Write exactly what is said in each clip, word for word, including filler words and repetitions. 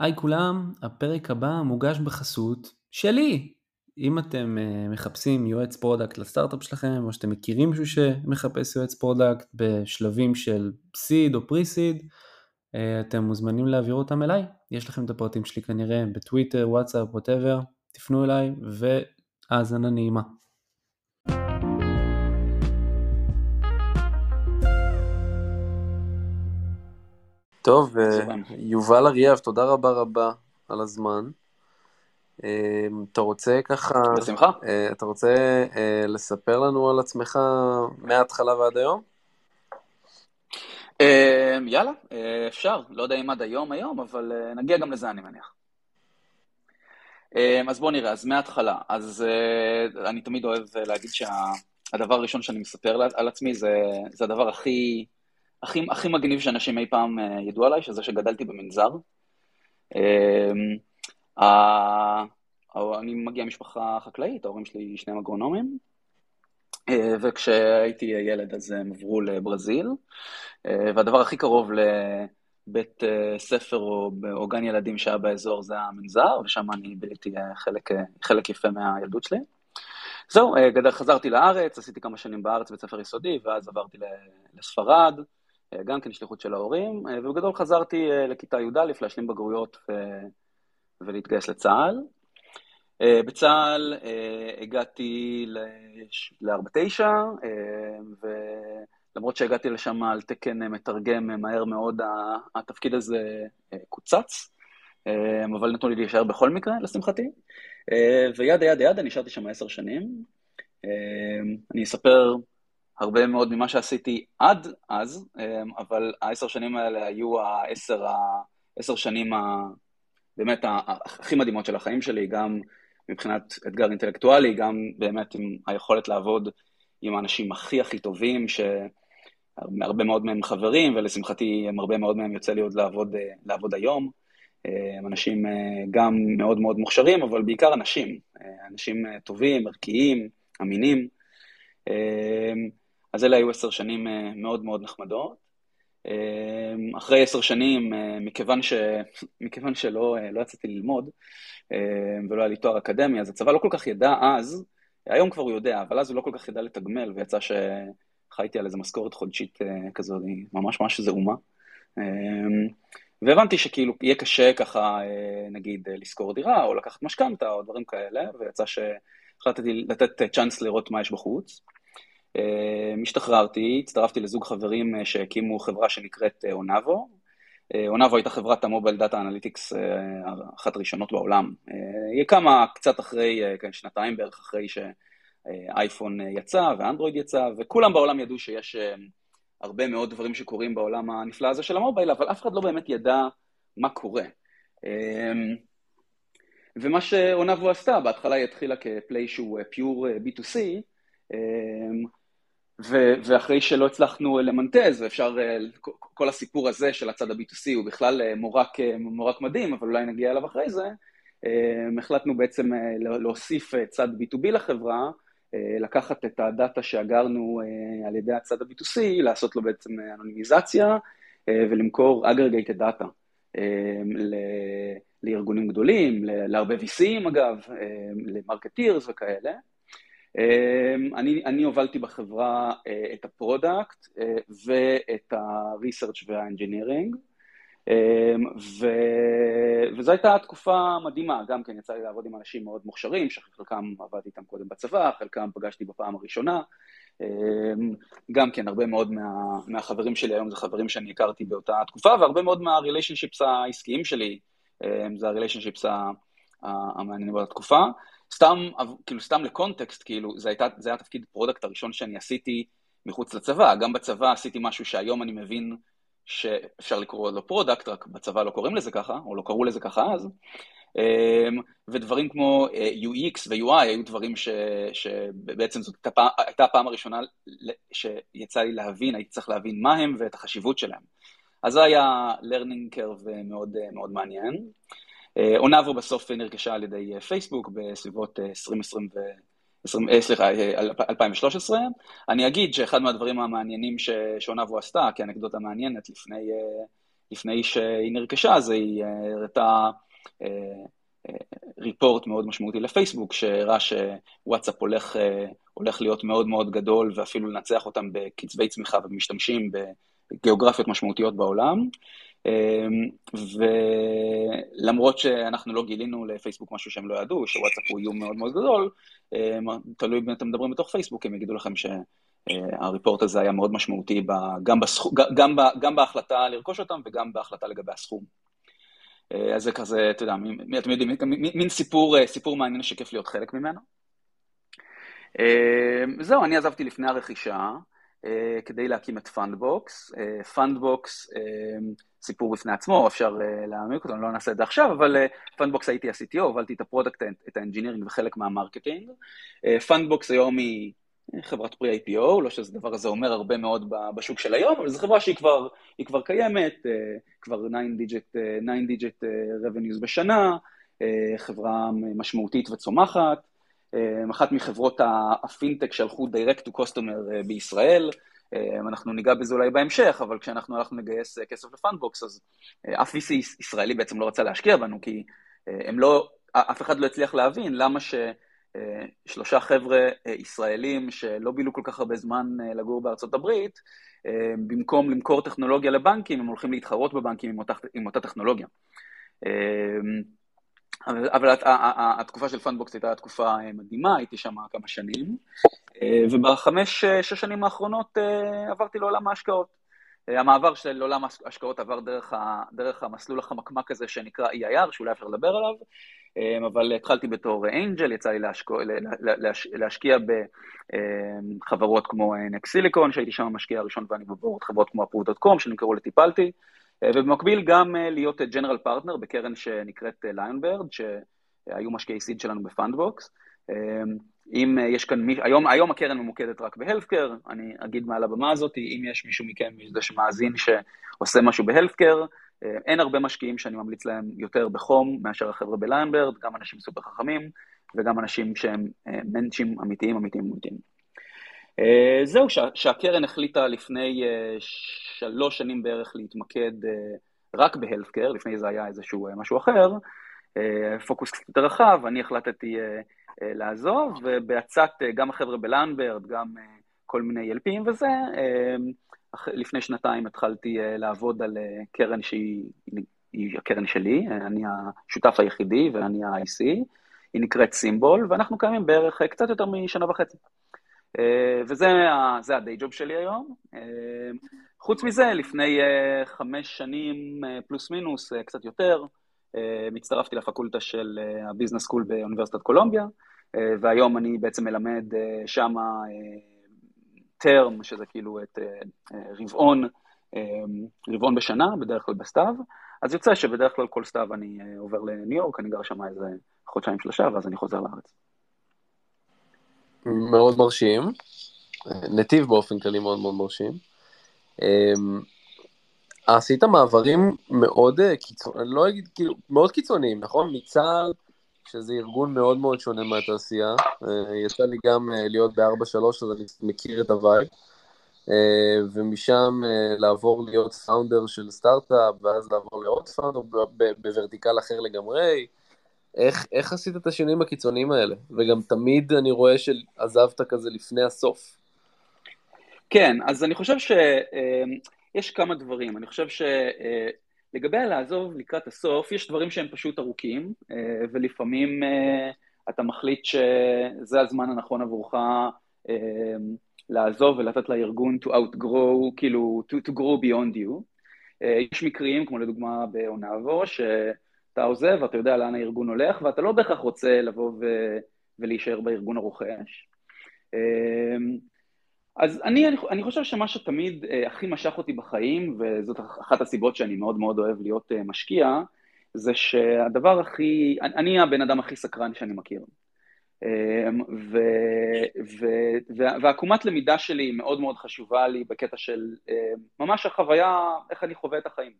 היי כולם, הפרק הבא מוגש בחסות שלי. אם אתם מחפשים יועץ פרודקט לסטארט-אפ שלכם, או שאתם מכירים מישהו שמחפש יועץ פרודקט בשלבים של סיד או פרי-סיד, אתם מוזמנים להעביר אותם אליי. יש לכם את הפרטים שלי כנראה בטוויטר, וואטסאפ, whatever. תפנו אליי, והאזנה נעימה. טוב, יובל אריאב, תודה רבה רבה על הזמן. אתה רוצה ככה... בשמחה. אתה רוצה לספר לנו על עצמך מההתחלה ועד היום? יאללה, אפשר. לא יודע אם עד היום היום, אבל נגיע גם לזה אני מניח. אז בואו נראה, אז מההתחלה. אז אני תמיד אוהב להגיד שהדבר הראשון שאני מספר על עצמי זה הדבר הכי... הכי, הכי מגניב שאנשים אי פעם ידעו עליי, שזה שגדלתי במנזר. אני מגיע משפחה חקלאית, ההורים שלי שניהם אגרונומים, וכשהייתי ילד אז הם עברו לברזיל, והדבר הכי קרוב לבית ספר או גן ילדים שהיה באזור זה המנזר, ושם אני ביליתי חלק, חלק יפה מהילדות שלי. זהו, חזרתי לארץ, עשיתי כמה שנים בארץ בית ספר יסודי, ואז עברתי לספרד, גם כן שליחות של ההורים, ובגדול חזרתי לכיתה י"א, להשלים בגרויות ולהתגייס לצה"ל. בצה"ל הגעתי ל-ארבעים ותשע, ולמרות שהגעתי לשם על תקן מתרגם מהר מאוד, התפקיד הזה קוצץ, אבל נתנו לי להישאר בכל מקרה, לשמחתי. ויד יד יד, אני נשארתי שם עשר שנים. אני אספר הרבה מאוד ממה שעשיתי עד אז, אבל העשר שנים האלה היו העשר, העשר שנים באמת הכי מדהימות של החיים שלי, גם מבחינת אתגר אינטלקטואלי, גם באמת עם היכולת לעבוד עם האנשים הכי הכי טובים, שהרבה מאוד מהם חברים, ולשמחתי הרבה מאוד מהם יוצא לי עוד לעבוד, לעבוד היום. אנשים גם מאוד מאוד מוכשרים, אבל בעיקר אנשים, אנשים טובים, ערכיים, אמינים. אז אלה היו עשר שנים מאוד מאוד נחמדות. אחרי עשר שנים, מכיוון, ש... מכיוון שלא לא יצאתי ללמוד, ולא היה לי תואר אקדמי, אז הצבא לא כל כך ידע אז, היום כבר הוא יודע, אבל אז הוא לא כל כך ידע לתגמל, ויצא שחייתי על איזה משכורת חודשית כזו, ממש ממש זעומה. והבנתי שכאילו יהיה קשה ככה, נגיד, לשכור דירה, או לקחת משכנתה, או דברים כאלה, ויצא שהחלטתי לתת צ'אנס לראות מה יש בחוץ. משתחררתי, הצטרפתי לזוג חברים שהקימו חברה שנקראת אונאבו. אונאבו הייתה חברת המוביל דאטה אנליטיקס אחת ראשונות בעולם. היא קמה קצת אחרי, שנתיים בערך אחרי שאייפון יצא, ואנדרואיד יצא, וכולם בעולם ידעו שיש... הרבה מאוד דברים שקורים בעולם הנפלא הזה של המובייל, אבל אף אחד לא באמת ידע מה קורה. ומה שאונבו עשתה, בהתחלה היא התחילה כפליי שהוא פיור בי טו סי, ואחרי שלא הצלחנו למנטז, ואפשר, כל הסיפור הזה של הצד ה-בי טו סי הוא בכלל מורק, מורק מדהים, אבל אולי נגיע אליו אחרי זה, החלטנו בעצם להוסיף צד בי טו בי לחברה, לקחת את הדאטה שאגרנו על ידי הצד ה-בי טו סי, לעשות לו בעצם אנונימיזציה, ולמכור אגרגייטד דאטה לארגונים גדולים, להרבה וי סי ים אגב, למרקטירס וכאלה. אני, אני הובלתי בחברה את הפרודקט ואת ה-research וה-engineering, ו... וזו הייתה תקופה מדהימה, גם כן יצא לי לעבוד עם אנשים מאוד מוכשרים, שחלקם עבדתי איתם קודם בצבא, חלקם פגשתי בפעם הראשונה, גם כן הרבה מאוד מה... מהחברים שלי היום זה חברים שאני הכרתי באותה תקופה, והרבה מאוד מהריליישנשיפס העסקיים שלי, זה הריליישנשיפס המעניינים באותה תקופה, סתם, כאילו, סתם לקונטקסט, כאילו, זה הייתה, זה היה תפקיד פרודקט הראשון שאני עשיתי מחוץ לצבא, גם בצבא עשיתי משהו שהיום אני מבין, שאפשר לקרוא לו פרודקט, רק בצבא לא קוראים לזה ככה, או לא קראו לזה ככה אז, ודברים כמו יו אקס ו-יו איי היו דברים ש, שבעצם זאת הייתה הפעם הראשונה שיצא לי להבין, הייתי צריך להבין מה הם ואת החשיבות שלהם. אז זה היה learning curve מאוד, מאוד מעניין. אונאבו בסוף נרכשה על ידי פייסבוק בסביבות אלפיים ושלוש עשרה, אני אגיד שאחד מהדברים המעניינים שאונבו עשתה, כאנקדוטה מעניינת, לפני לפני שהיא נרכשה, אז היא הראתה ריפורט מאוד משמעותי לפייסבוק, שהראה שוואטסאפ הולך, הולך להיות מאוד מאוד גדול, ואפילו לנצח אותם בקצבי צמיחה, ומשתמשים בגיאוגרפיות משמעותיות בעולם, ולמרות שאנחנו לא גילינו לפייסבוק משהו שהם לא ידעו, שוואטסאפ הוא איום מאוד מאוד גדול, תלוי אם אתם מדברים בתוך פייסבוק, הם יגידו לכם שהריפורט הזה היה מאוד משמעותי, גם, בסכו, גם, גם בהחלטה לרכוש אותם, וגם בהחלטה לגבי הסכום. אז זה כזה, אתה יודע, אתם יודעים, מין סיפור, סיפור מעניין שכיף להיות חלק ממנו. זהו, אני עזבתי לפני הרכישה, כדי להקים את Fundbox. Fundbox, סיפור בפני עצמו, אפשר להעמיק אותו, אני לא נעשה את זה עכשיו, אבל Fundbox הייתי ה-סי טי או, הובלתי את הפרודקט, את האנג'ינירינג וחלק מהמרקטינג. Fundbox היום היא חברת פרי איי פי או, לא שזה דבר הזה אומר הרבה מאוד בשוק של היום, אבל זו חברה שהיא כבר, היא כבר קיימת, כבר nine digit revenues בשנה, חברה משמעותית וצומחת, אחת מחברות הפינטק שהלכו direct to customer בישראל, אנחנו ניגע בזה אולי בהמשך, אבל כשאנחנו הלכנו לגייס כסף לפאנדבוקס, אז אף וי סי ישראלי בעצם לא רצה להשקיע בנו, כי הם לא, אף אחד לא הצליח להבין למה ש... שלושה חבר'ה ישראלים שלא בילו כל כך הרבה זמן לגור בארצות הברית, במקום למכור טכנולוגיה לבנקים, הם הולכים להתחרות בבנקים עם אותה, עם אותה טכנולוגיה. אבל, אבל התקופה של Fundbox הייתה תקופה מדהימה, הייתי שם כמה שנים, ובחמש, שש שנים האחרונות עברתי לעולם ההשקעות. המעבר של לעולם ההשקעות עבר דרך, ה, דרך המסלול החמקמק הזה שנקרא אי איי אר, שאולי אפשר לדבר עליו, אבל התחלתי בתור אנג'ל, יצא לי להשקוע, להשקיע בחברות כמו אן אקס Silicon, שהייתי שם המשקיע הראשון ואני בבורד, חברות כמו אפרוב דוט קום, שנמכרו לטיפלתי, ובמקביל גם להיות ג'נרל פרטנר בקרן שנקראת ליונברד, שהיו משקיעי סיד שלנו בפאנדבוקס. אם יש כאן מישהו, היום, היום הקרן ממוקדת רק בהלפקר, אני אגיד מעל הבמה הזאת, אם יש מישהו מכם, זה שמאזין שעושה משהו בהלפקר, אין הרבה משקיעים שאני ממליץ להם יותר בחום מאשר החבר'ה בליינברד, גם אנשים סופר חכמים, וגם אנשים שהם מנצ'ים אמיתיים, אמיתיים, אמיתיים. זהו, שהקרן החליטה לפני שלוש שנים בערך להתמקד רק בהלפקר, לפני זה היה איזשהו משהו אחר, פוקוס קצת רחב, אני החלטתי לעזוב, ובעצת גם החבר'ה בליינברד, גם כל מיני ילפים וזה, לפני שנתיים התחלתי לעבוד על קרן שהיא הקרן שלי, אני השותף היחידי ואני ה-וואי סי, היא נקראת Symbol, ואנחנו קיימים בערך קצת יותר משנה וחצי. וזה הדיי ג'וב שלי היום. חוץ מזה, לפני חמש שנים פלוס מינוס, קצת יותר, מצטרפתי לפקולטה של הביזנס סקול באוניברסיטת קולומביה, והיום אני בעצם מלמד שמה term, שזה כאילו את רבעון, רבעון בשנה, בדרך כלל בסתיו, אז יוצא שבדרך כלל כל סתיו אני עובר לניו יורק, אני גר שם איזה חודשיים שלושה, ואז אני חוזר לארץ. מאוד מרשים, נתיב באופן כללי מאוד מאוד מרשים. עשית מעברים מאוד קיצוניים, לא אגיד, כאילו, מאוד קיצוניים, נכון? מצה"ל, שזה ארגון מאוד מאוד שונה מהתעשייה, יצא לי גם להיות ב-ארבע שלוש, אז אני מכיר את הווייב, ומשם לעבור להיות פאונדר של סטארט-אפ, ואז לעבור לעוד פאונדר בוורטיקל אחר לגמרי, איך, איך עשית את השינויים הקיצוניים האלה? וגם תמיד אני רואה שעזבת כזה לפני הסוף. כן, אז אני חושב שיש כמה דברים, אני חושב ש... לגבי לעזוב לקראת הסוף, יש דברים שהם פשוט ארוכים, ולפעמים אתה מחליט שזה הזמן הנכון עבורך לעזוב ולתת לארגון to outgrow, כאילו to, to grow beyond you. יש מקרים, כמו לדוגמה באונאבו, שאתה עוזב ואתה יודע לאן הארגון הולך, ואתה לא בהכרח רוצה לבוא ו- ולהישאר בארגון הרוכש. אז אני, אני חושב שמה שתמיד הכי משך אותי בחיים, וזאת אחת הסיבות שאני מאוד מאוד אוהב להיות משקיע, זה שהדבר הכי, אני הבן אדם הכי סקרן שאני מכיר. ו, ו, והקומת למידה שלי מאוד מאוד חשובה לי בקטע של ממש החוויה, איך אני חווה את החיים.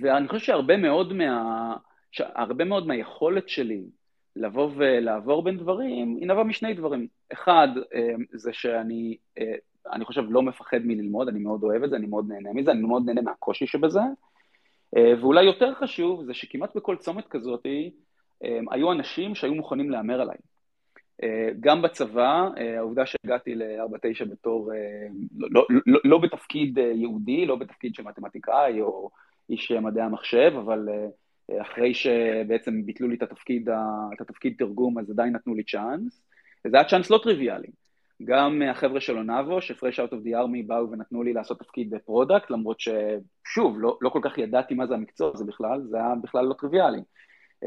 ואני חושב שהרבה מאוד מה, שהרבה מאוד מהיכולת שלי, לבוא ולעבור בין דברים, היא נבע משני דברים. אחד, זה שאני אני חושב לא מפחד מללמוד, אני מאוד אוהב את זה, אני מאוד נהנה מזה, אני מאוד נהנה מהקושי שבזה, ואולי יותר חשוב זה שכמעט בכל צומת כזאת היו אנשים שהיו מוכנים לאמר עליי. גם בצבא, העובדה שהגעתי ל-ארבעים ותשע בתור, לא, לא, לא בתפקיד יהודי, לא בתפקיד של מתמטיקאי או איש מדעי המחשב, אבל אחרי שבעצם ביטלו לי את התפקיד, את התפקיד תרגום, אז עדיין נתנו לי צ'אנס. זה היה צ'אנס לא טריוויאלי. גם החבר'ה של אונאבו, שפרש אאוט אוף די ארמי, באו ונתנו לי לעשות תפקיד בפרודקט, למרות ששוב, לא, לא כל כך ידעתי מה זה המקצוע, זה בכלל, זה היה בכלל לא טריוויאלי.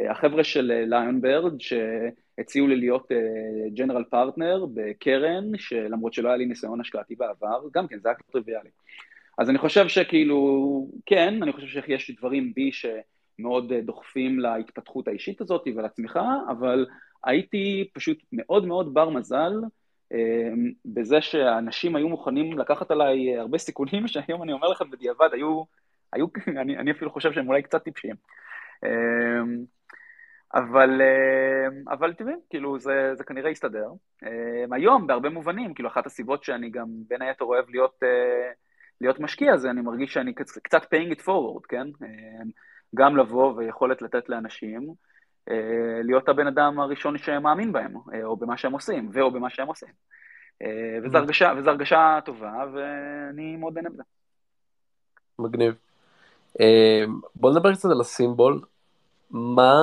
החבר'ה של ליון ברד, שהציעו לי להיות ג'נרל פרטנר בקרן, שלמרות שלא היה לי ניסיון השקעתי בעבר, גם כן, זה היה טריוויאלי. אז אני חושב שכאילו, כן, אני חושב שיש דברים בי שמאוד דוחפים להתפתחות האישית הזאת ולצמיחה, אבל הייתי פשוט מאוד מאוד בר מזל, בזה שאנשים היו מוכנים לקחת עליי הרבה סיכונים, שהיום אני אומר לכם בדיעבד, היו, היו, אני, אני אפילו חושב שהם אולי קצת טיפשיים. אבל, אבל טבעי, כאילו זה, זה כנראה יסתדר. היום, בהרבה מובנים, כאילו אחת הסיבות שאני גם בין היתר אוהב להיות, להיות משקיע, זה אני מרגיש שאני קצת paying it forward, כן? גם לבוא ויכולת לתת לאנשים, להיות הבן אדם הראשון שמאמין בהם, או במה שהם עושים, ואו במה שהם עושים. וזו הרגשה, וזו הרגשה טובה, ואני מאוד נהנה בזה. מגניב. בוא נדבר קצת על הסימבול. מה,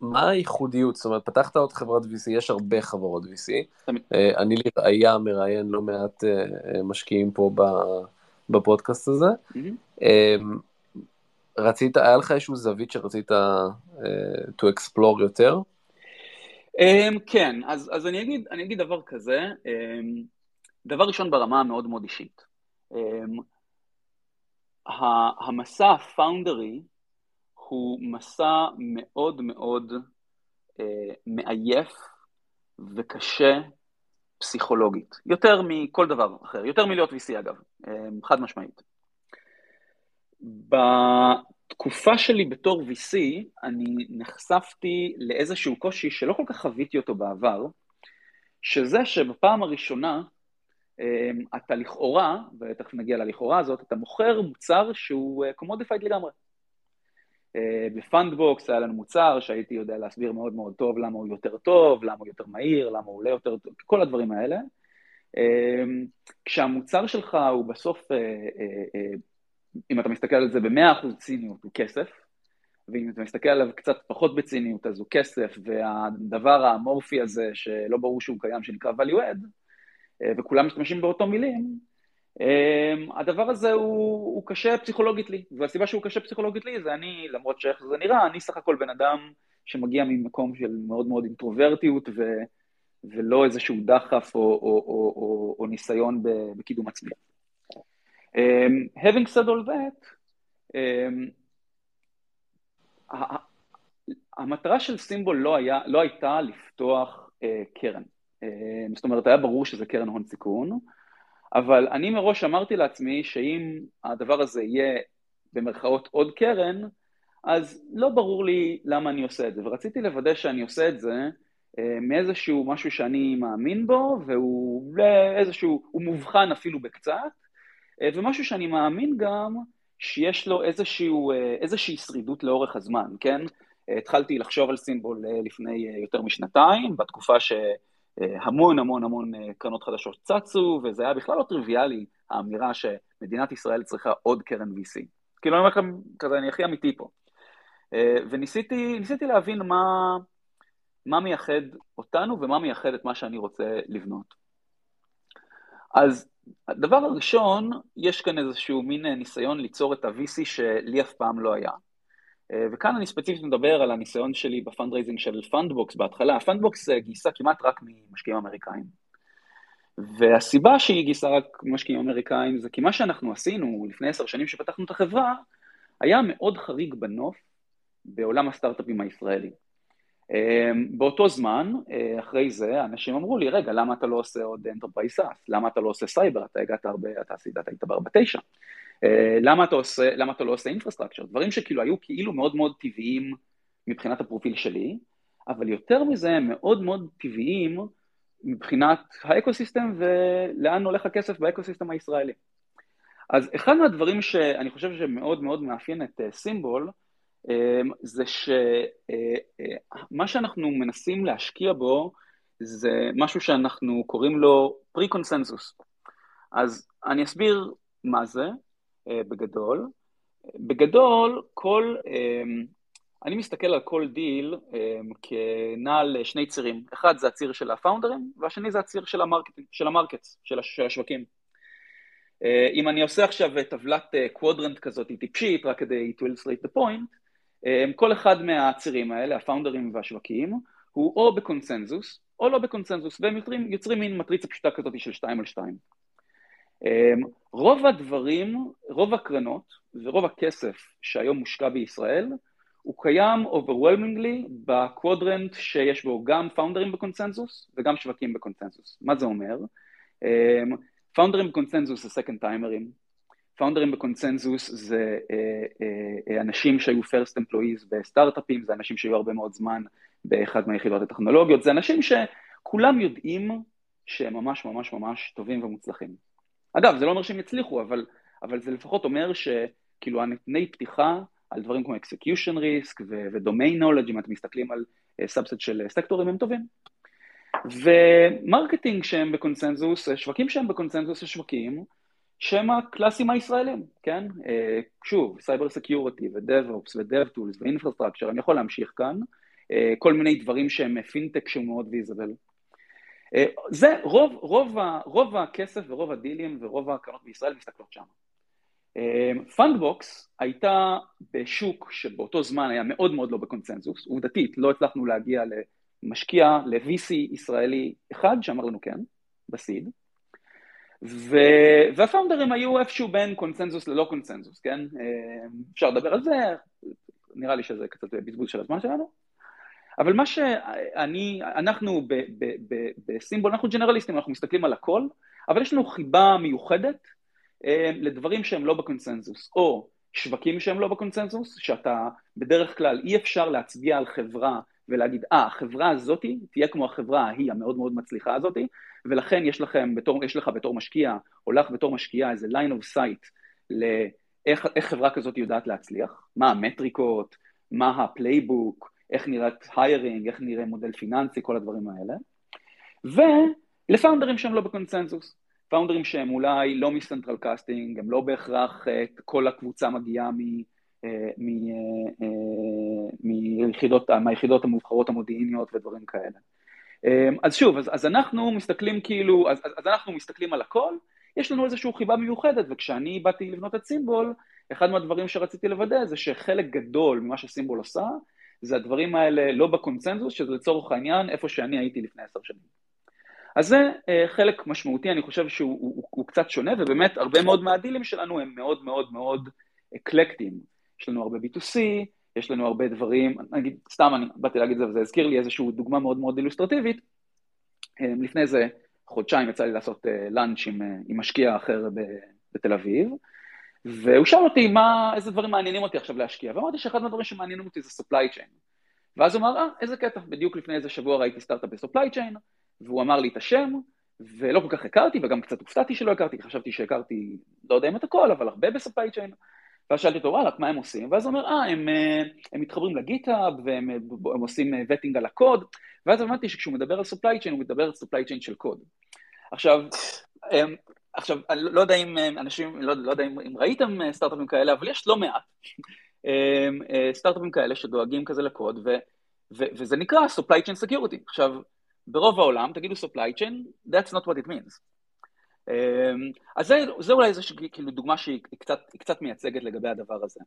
מה הייחודיות? זאת אומרת, פתחת עוד חברת וי סי, יש הרבה חברות וי סי. אני לראייה מראיין לא מעט משקיעים פה בפודקאסט הזה. רצית, היה לך איזשהו זווית שרצית to explore יותר? כן, אז, אז אני אגיד, אני אגיד דבר כזה, דבר ראשון ברמה המאוד מאוד אישית. המסע הפאונדרי הוא מסע מאוד מאוד מעייף וקשה פסיכולוגית. יותר מכל דבר אחר, יותר מלהיות וי סי אגב, חד משמעית. בתקופה שלי בתור וי סי, אני נחשפתי לאיזשהו קושי שלא כל כך חוויתי אותו בעבר, שזה שבפעם הראשונה, אתה לכאורה, ותכף נגיע ללכאורה הזאת, אתה מוכר מוצר שהוא commodified לגמרי. בפונדבוקס היה לנו מוצר שהייתי יודע להסביר מאוד מאוד טוב, למה הוא יותר טוב, למה הוא יותר מהיר, למה הוא לא יותר טוב, כל הדברים האלה. כשהמוצר שלך הוא בסוף... אם אתה מסתכל על זה ב-מאה אחוז ציניות הוא כסף, ואם אתה מסתכל עליו קצת פחות בציניות אז הוא כסף, והדבר האמורפי הזה שלא ברור שהוא קיים שנקרא value add, וכולם משתמשים באותו מילים, הדבר הזה הוא, הוא קשה פסיכולוגית לי, והסיבה שהוא קשה פסיכולוגית לי זה אני, למרות שאיך זה נראה, אני סך הכל בן אדם שמגיע ממקום של מאוד מאוד אינטרוברטיות, ו, ולא איזשהו דחף או, או, או, או, או ניסיון בקידום עצמי. Um, having said all that, um, ha- המטרה של סימבול לא, היה, לא הייתה לפתוח uh, קרן. Uh, זאת אומרת, היה ברור שזה קרן הון סיכון, אבל אני מראש אמרתי לעצמי שאם הדבר הזה יהיה במרכאות עוד קרן, אז לא ברור לי למה אני עושה את זה, ורציתי לוודא שאני עושה את זה, מאיזשהו משהו שאני מאמין בו, והוא איזשהו, הוא מובחן אפילו בקצת, ומשהו שאני מאמין גם שיש לו איזשהו, איזושהי שרידות לאורך הזמן, כן? התחלתי לחשוב על סימבול לפני יותר משנתיים, בתקופה שהמון המון המון קרנות חדשות צצו, וזה היה בכלל לא טריוויאלי, האמירה שמדינת ישראל צריכה עוד קרן וי סי. כאילו אני אומר לכם, כזה אני הכי אמיתי פה. וניסיתי, ניסיתי להבין מה, מה מייחד אותנו ומה מייחד את מה שאני רוצה לבנות. אז הדבר הראשון, יש כאן איזשהו מין ניסיון ליצור את ה-וי סי שלי אף פעם לא היה. וכאן אני ספציפית מדבר על הניסיון שלי בפנדרייזינג של פונדבוקס בהתחלה. פונדבוקס גייסה כמעט רק ממשקיעים אמריקאים. והסיבה שהיא גייסה רק ממשקיעים אמריקאים זה כי מה שאנחנו עשינו לפני עשר שנים שפתחנו את החברה, היה מאוד חריג בנוף בעולם הסטארט-אפים הישראלי. באותו זמן, אחרי זה, אנשים אמרו לי, רגע, למה אתה לא עושה עוד Enterprise SaaS? למה אתה לא עושה סייבר? אתה הגעת הרבה, אתה עשית, אתה היית ברבה תשע. למה אתה עושה, למה אתה לא עושה Infrastructure? דברים שכאילו היו כאילו מאוד מאוד טבעיים מבחינת הפרופיל שלי, אבל יותר מזה, מאוד מאוד טבעיים מבחינת האקוסיסטם ולאן הולך הכסף באקוסיסטם הישראלי. אז אחד מהדברים שאני חושב שמאוד מאוד מאפיין את סימבול, זה שמה שאנחנו מנסים להשקיע בו, זה משהו שאנחנו קוראים לו פרי-קונסנזוס. אז אני אסביר מה זה בגדול. בגדול, כל, אני מסתכל על כל דיל כנעל שני צירים. אחד זה הציר של הפאונדרים, והשני זה הציר של המרקט, של המרקט, של השווקים. אם אני עושה עכשיו טבלת קוודרנט כזאת, היא טיפשית, רק כדי to illustrate the point, כל אחד מהצירים האלה, הפאונדרים והשווקים, הוא או בקונסנזוס, או לא בקונסנזוס, והם יוצרים, יוצרים מין מטריצה פשוטה כזאת של שתיים על שתיים. רוב הדברים, רוב הקרנות ורוב הכסף שהיום מושקע בישראל, הוא קיים overwhelmingly בקוודרנט שיש בו גם פאונדרים בקונסנזוס וגם שווקים בקונסנזוס. מה זה אומר? פאונדרים בקונסנזוס זה סקנד טיימרים, פאונדרים בקונסנזוס זה אנשים שהיו first employees בסטארט-אפים, זה אנשים שהיו הרבה מאוד זמן באחד מהיחידות הטכנולוגיות, זה אנשים שכולם יודעים שהם ממש ממש ממש טובים ומוצלחים. אגב, זה לא אומר שהם יצליחו, אבל, אבל זה לפחות אומר שכאילו הנתני פתיחה על דברים כמו execution risk ו-domain knowledge, אם אתם מסתכלים על סאבסט של סקטורים, הם טובים. ומרקטינג שהם בקונסנזוס, שווקים שהם בקונסנזוס, השווקים שהם הקלאסים הישראלים, כן? שוב, סייבר סקיורטי ודב-אופס ודב-טולס ואינפרסטרקצ'ר, אני יכול להמשיך כאן, כל מיני דברים שהם פינטק שהוא מאוד ויזבל. זה רוב, רוב, רוב הכסף ורוב הדילים ורוב הקרנות בישראל מסתכלות שם. פונדבוקס הייתה בשוק שבאותו זמן היה מאוד מאוד לא בקונסנזוס, עובדתית, לא הצלחנו להגיע למשקיע, ל-וי סי ישראלי אחד, שאמר לנו כן, בסיד, והפאונדרים היו איפשהו בין קונסנזוס ללא קונסנזוס, כן? אפשר לדבר על זה, נראה לי שזה קצת בזבוז של הזמן שלנו. אבל מה שאני, אנחנו בסימבול, אנחנו ג'נרליסטים, אנחנו מסתכלים על הכל, אבל יש לנו חיבה מיוחדת לדברים שהם לא בקונסנזוס, או שווקים שהם לא בקונסנזוס, שאתה בדרך כלל אי אפשר להצביע על חברה ולהגיד, אה, החברה הזאת תהיה כמו החברה ההיא המאוד מאוד מצליחה הזאת, ולכן יש לכם בתור, יש לך בתור משקיע, או לך בתור משקיע, איזה line of sight, לאיך, איך חברה כזאת יודעת להצליח, מה המטריקות, מה הפלייבוק, איך נראית היירינג, איך נראה מודל פיננסי, כל הדברים האלה. ולפאונדרים שהם לא בקונסנזוס. פאונדרים שהם אולי לא מסנטרל קאסטינג, הם לא בהכרח כל הקבוצה מגיעה מהיחידות המובחרות המודיעיניות ודברים כאלה. אז שוב, אז, אז אנחנו מסתכלים כאילו, אז, אז אנחנו מסתכלים על הכל, יש לנו איזושהי חיבה מיוחדת, וכשאני באתי לבנות את סימבול, אחד מהדברים שרציתי לוודא זה שחלק גדול ממה שסימבול עושה, זה הדברים האלה לא בקונצנזוס, שזה לצורך העניין איפה שאני הייתי לפני עשר שנים. אז זה חלק משמעותי, אני חושב שהוא הוא, הוא קצת שונה, ובאמת הרבה מאוד מהדילים שלנו הם מאוד מאוד מאוד אקלקטיים. יש לנו הרבה בי טו סי, יש לנו הרבה דברים, נגיד, סתם אני באתי להגיד זה, וזה הזכיר לי איזושהי דוגמה מאוד מאוד אילוסטרטיבית. לפני איזה חודשיים יצא לי לעשות לנץ' עם, עם משקיע אחר בתל אביב, והוא שאל אותי מה, איזה דברים מעניינים אותי עכשיו להשקיע, ואמרתי שאחד מהדברים שמעניינים אותי זה supply chain. ואז הוא אמר, אה, איזה קטע, בדיוק לפני איזה שבוע ראיתי סטארט-אפ ב-supply chain, והוא אמר לי את השם, ולא כל כך הכרתי, וגם קצת הופתעתי שלא הכרתי, חשבתי שהכרתי, לא יודע אם את הכל, אבל הרבה ב-supply chain, ואז שאלתי אותו, וואלה, מה הם עושים? ואז הוא אומר, אה, הם, הם מתחברים לגיטאב, והם הם עושים vetting על הקוד, ואז אמרתי שכשהוא מדבר על supply chain, הוא מדבר על supply chain של קוד. עכשיו, הם, עכשיו, אני לא יודע אם אנשים, לא, לא יודע אם ראיתם סטארט-אפים כאלה, אבל יש לא מעט סטארט-אפים כאלה שדואגים כזה לקוד, ו, ו, וזה נקרא supply chain security. עכשיו, ברוב העולם, תגידו supply chain, that's not what it means. אז זה, זה אולי איזושהי, כאילו, דוגמה שהיא קצת, קצת מייצגת לגבי הדבר הזה.